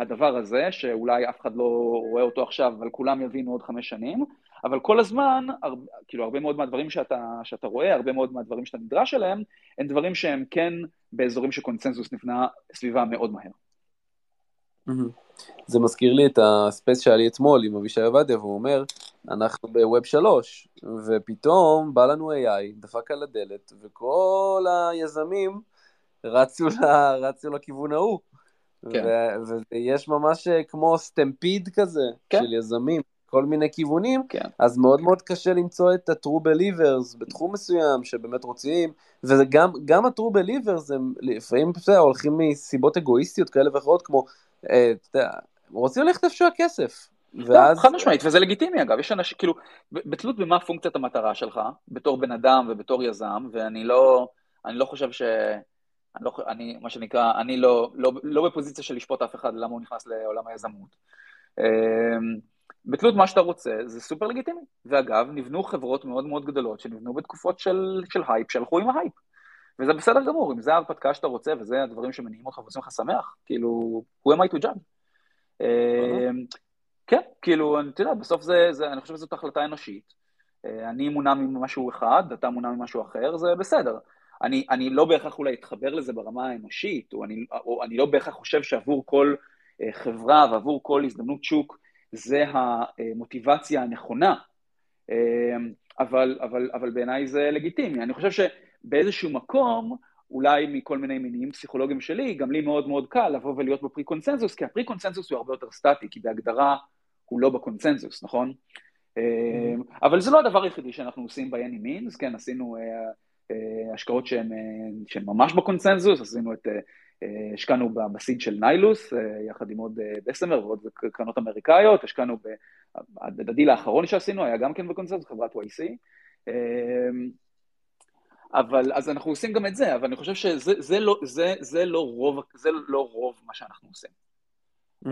הדבר הזה, שאולי אף אחד לא רואה אותו עכשיו, אבל כולם יבינו עוד חמש שנים, אבל כל הזמן, הרבה, כאילו הרבה מאוד מהדברים שאתה, שאתה רואה, הרבה מאוד מהדברים שאתה נדרש אליהם, הם דברים שהם כן באזורים שקונצנזוס נבנה סביבה מאוד מהר. זה מזכיר לי את הספייס שהיה לי אתמול עם אבישי עבדיה, והוא אומר, אנחנו בווב שלוש, ופתאום בא לנו איי איי, דפק על הדלת, וכל היזמים רצו, לה, רצו לכיוון ההוא. כן. ויש ממש כמו סטמפיד כזה, כן. של יזמים, כל מיני כיוונים, כן. אז מאוד מאוד קשה למצוא את ה-true believers בתחום מסוים שבאמת רוצים, וגם גם ה-true believers הם לפעמים הולכים מסיבות אגואיסטיות כאלה ואחרות, כמו, אה, תדע, רוצים ללכת אפשר הכסף. ואז חד משמעית, וזה לגיטימי אגב, יש אנשים, כאילו, בתלות במה פונקציית המטרה שלך, בתור בן אדם ובתור יזם, ואני לא, אני לא חושב ש... אני לא, אני, מה שנקרא, אני לא, לא, לא בפוזיציה של לשפוט אף אחד, למה הוא נכנס לעולם היזמות. בתלות מה שאתה רוצה, זה סופר לגיטימי. ואגב, נבנו חברות מאוד מאוד גדולות, שנבנו בתקופות של, של הייפ, שהלכו עם ההייפ. וזה בסדר גמור, אם זה ההרפתקה שאתה רוצה, וזה הדברים שמניעים אותך ועושים לך שמח, כאילו, who am I to judge? כן, כאילו, אני יודע, בסוף זה, זה, אני חושב שזאת החלטה אנושית. אני מונע ממשהו אחד, אתה מונע ממשהו אחר, זה בסדר. אני, אני לא בהכרח אולי אתחבר לזה ברמה האנושית, או אני, או אני לא בהכרח חושב שעבור כל חברה ועבור כל הזדמנות שוק, זה המוטיבציה הנכונה, אבל, אבל, אבל בעיניי זה לגיטימי. אני חושב שבאיזשהו מקום, אולי מכל מיני מיניים פסיכולוגיים שלי, גם לי מאוד מאוד קל לבוא ולהיות בפרי-קונסנזוס, כי הפרי-קונסנזוס הוא הרבה יותר סטטי, כי בהגדרה הוא לא בקונסנזוס, נכון? אבל זה לא הדבר היחידי שאנחנו עושים ב-Any means, כן, עשינו השקעות שהן ממש בקונסנזוס, עשינו את, השקענו בסיד של ניילוס, יחד עם עוד דסמר ועוד קרנות אמריקאיות, השקענו בדיל האחרון שעשינו, היה גם כן בקונסנזוס, חברת וואי סי, אבל אז אנחנו עושים גם את זה, אבל אני חושב שזה זה לא, זה, זה לא רוב, זה לא רוב מה שאנחנו עושים. כן.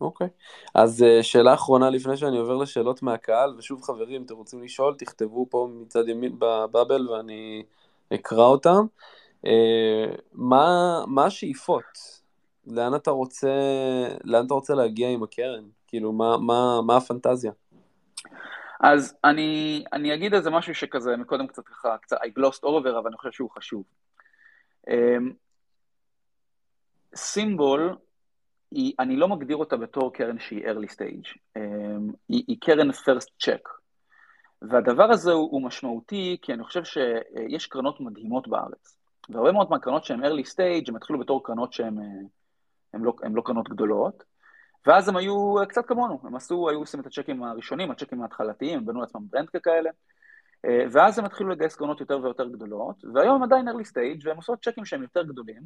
אוקיי, אז שאלה אחרונה לפני שאני עובר לשאלות מהקהל, ושוב חברים, אתם רוצים לשאול, תכתבו פה מצד ימין בבאבל ואני אקרא אותם. מה השאיפות? לאן אתה רוצה להגיע עם הקרן? כאילו, מה, מה, מה הפנטזיה? אז אני, אני אגיד על זה משהו שכזה, מקודם קצת ככה, קצת, I glossed over, אבל אני חושב שהוא חשוב. סימבול, היא, אני לא מגדיר אותה בתור קרן שהיא early stage, היא, היא קרן first check, והדבר הזה הוא, הוא משמעותי, כי אני חושב שיש קרנות מדהימות בארץ, והרבה מאוד מהקרנות שהן early stage, הם התחילו בתור קרנות שהן לא, לא קרנות גדולות, ואז הם היו קצת כמונו, הם עשו, היו עושים את הצ'קים הראשונים, הצ'קים ההתחלתיים, הם בנו לעצמם ברנד ככאלה, ואז הם התחילו לגייס קרנות יותר ויותר גדולות, והיום הם עדיין early stage, והם עושות צ'קים שהם יותר גדולים,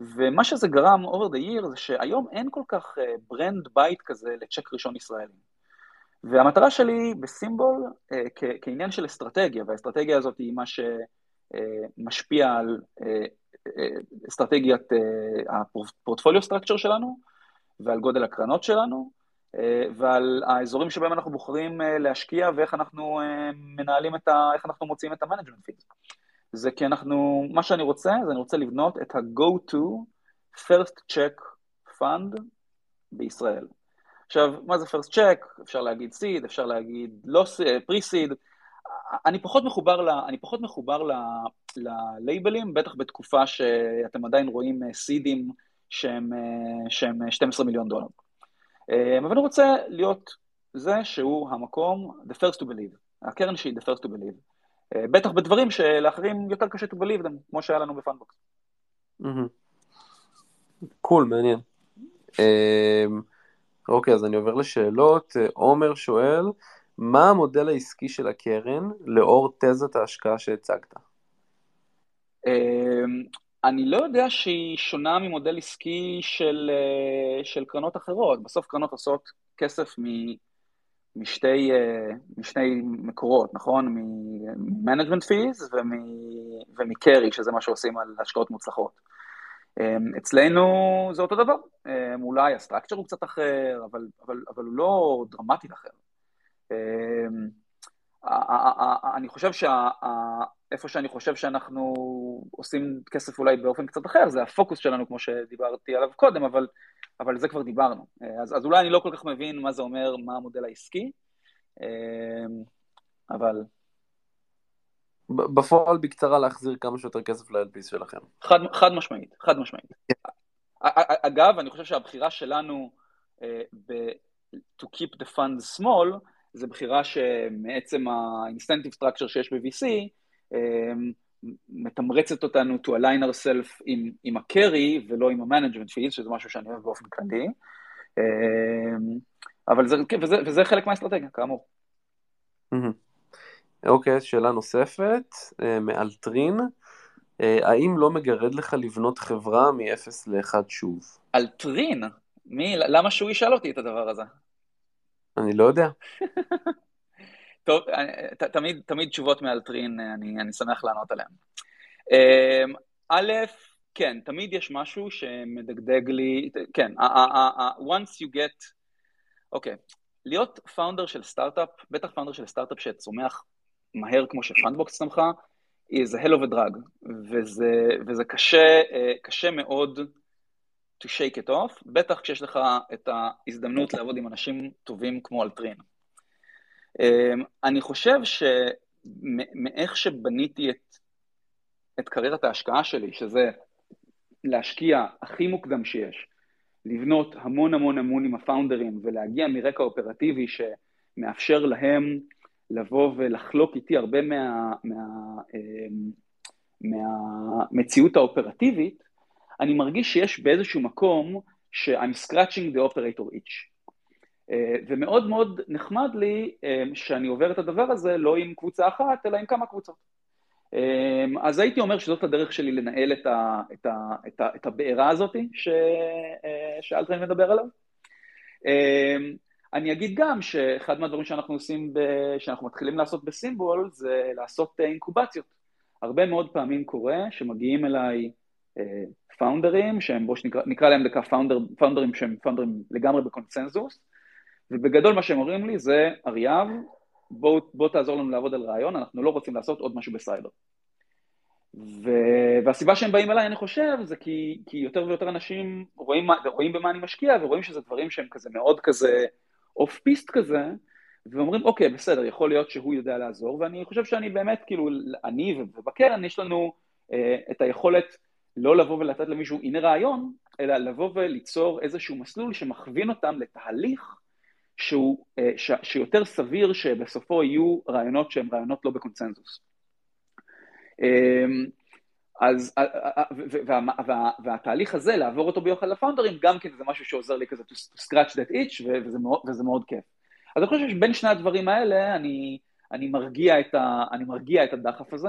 ומה שזה גרם over the year זה שהיום אין כל כך ברנד בית כזה לצ'ק ראשון ישראלי. והמטרה שלי בסימבול, כעניין של אסטרטגיה, והאסטרטגיה הזאת היא מה שמשפיע על אסטרטגיית הפורטפוליו סטרקצ'ר שלנו, ועל גודל הקרנות שלנו, ועל האזורים שבהם אנחנו בוחרים להשקיע, ואיך אנחנו מנהלים את ה... איך אנחנו מוצאים את המנג'מנט פיז. זה כי אנחנו, מה שאני רוצה, זה אני רוצה לבנות את ה-go-to first check fund בישראל. עכשיו, מה זה first check? אפשר להגיד seed, אפשר להגיד pre-seed. אני פחות מחובר ל, אני פחות מחובר ל, ל-label'ים, בטח בתקופה שאתם עדיין רואים seed'ים שהם, שהם שנים עשר מיליון דולר. אבל אני רוצה להיות זה שהוא המקום, the first to believe, הקרן שהיא the first to believe. בטח בדברים שלאחרים יותר קשה to believe them, כמו שהיה לנו בפאנבוקס. קול, מעניין. אוקיי, אז אני עובר לשאלות. עומר שואל, מה המודל העסקי של הקרן לאור תזת ההשקעה שהצגת? אני לא יודע שהיא שונה ממודל עסקי של, של קרנות אחרות. בסוף קרנות עושות כסף מ... משתי, משני מקורות, נכון? מ-management fees ומ-carry, שזה מה שעושים על השקעות מוצלחות. אצלנו זה אותו דבר. אולי הסטרקצ'ר הוא קצת אחר, אבל, אבל, אבל הוא לא דרמטית אחר. אני חושב שה, איפה שאני חושב שאנחנו עושים כסף אולי באופן קצת אחר, זה הפוקוס שלנו, כמו שדיברתי עליו קודם, אבל אבל זה כבר דיברנו. אז, אז אולי אני לא כל כך מבין מה זה אומר, מה המודל העסקי, אבל... בפועל בקצרה להחזיר כמה שיותר כסף ל-אל פי'ס שלכם. חד, חד משמעית, חד משמעית. אגב, אני חושב שהבחירה שלנו ב-to keep the fund small, זה בחירה שמעצם ה-incentive structure שיש ב-וי סי, מתמרצת אותנו to align ourselves עם, עם הקרי ולא עם המנג'מנט פיז, שזה משהו שאני אוהב באופן כללי. אבל זה, וזה, וזה חלק מהאסטרטגיה, כאמור. אוקיי, שאלה נוספת, מאלטרין, האם לא מגרד לך לבנות חברה מ-אפס ל-אחד שוב? אלטרין? מי, למה שהוא ישאל אותי את הדבר הזה? אני לא יודע. טוב, תמיד, תמיד תשובות מאלטרין, אני, אני שמח לענות עליהן. א', כן, תמיד יש משהו שמדגדג לי, כן, once you get, אוקיי, להיות פאונדר של סטארט-אפ, בטח פאונדר של סטארט-אפ שצומח מהר כמו שפאנדבוקס צמחה, is a hell of a drug, וזה, וזה קשה, קשה מאוד to shake it off, בטח כשיש לך את ההזדמנות לעבוד עם אנשים טובים כמו אלטרין. Um, אני חושב שמאיך שבניתי את, את קריירת ההשקעה שלי, שזה להשקיע הכי מוקדם שיש, לבנות המון המון המון עם הפאונדרים, ולהגיע מרקע אופרטיבי שמאפשר להם לבוא ולחלוק איתי הרבה מה, מה, מה, מהמציאות האופרטיבית, אני מרגיש שיש באיזשהו מקום ש-I'm scratching the operator itch. ומאוד מאוד נחמד לי שאני עובר את הדבר הזה לא עם קבוצה אחת, אלא עם כמה קבוצות. אז הייתי אומר שזאת הדרך שלי לנהל את, ה, את, ה, את, ה, את הבעירה הזאת ש, שאלטרין מדבר עליו. אני אגיד גם שאחד מהדברים שאנחנו עושים, ב, שאנחנו מתחילים לעשות בסימבול, זה לעשות אינקובציות. הרבה מאוד פעמים קורה שמגיעים אליי פאונדרים, שהם בו שנקרא להם דקה פאונדר, פאונדרים שהם פאונדרים לגמרי בקונצנזוס, ובגדול מה שהם אומרים לי זה, אריאב, בוא, בוא תעזור לנו לעבוד על רעיון, אנחנו לא רוצים לעשות עוד משהו בסיידר. והסיבה שהם באים אליי, אני חושב, זה כי, כי יותר ויותר אנשים רואים, רואים במה אני משקיע, ורואים שזה דברים שהם כזה מאוד כזה, אוף פיסט כזה, ואומרים, אוקיי, בסדר, יכול להיות שהוא יודע לעזור, ואני חושב שאני באמת, כאילו, אני ובקרן, יש לנו אה, את היכולת לא לבוא ולתת למישהו, הנה רעיון, אלא לבוא וליצור איזשהו מסלול שמכווין אותם לתהליך, שהוא, אה, ש, שיותר סביר שבסופו יהיו רעיונות שהם רעיונות לא בקונצנזוס. אז, והתהליך הזה, לעבור אותו ביוחד לפאונדרים, גם כן זה משהו שעוזר לי כזה, to scratch that itch, וזה מאוד כיף. אז אני חושב שבין שני הדברים האלה, אני מרגיע את הדחף הזה.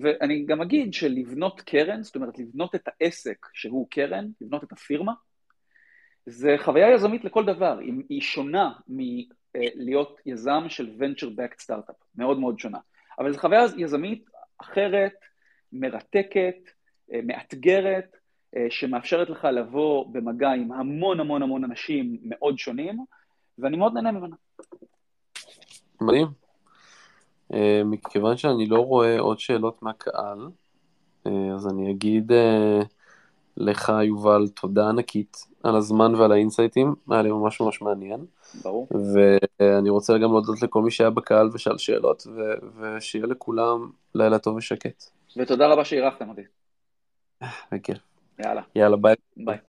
ואני גם אגיד שלבנות קרן, זאת אומרת, לבנות את העסק שהוא קרן, לבנות את הפירמה, זה חוויה יזמית לכל דבר, היא שונה מ... להיות יזם של venture-backed startup, מאוד מאוד שונה. אבל זו חוויה יזמית אחרת, מרתקת, מאתגרת, שמאפשרת לך לבוא במגע עם המון המון המון אנשים מאוד שונים, ואני מאוד נהנה ממנה. מדהים. מכיוון שאני לא רואה עוד שאלות מהקהל, אז אני אגיד לך, יובל, תודה ענקית על הזמן ועל האינסייטים, היה לי ממש ממש מעניין. ברור. ואני רוצה גם להודות לכל מי שהיה בקהל ושאל שאלות, ושיהיה לכולם לילה טוב ושקט. ותודה רבה שאירחתם אותי. וכן. יאללה. יאללה, ביי. ביי.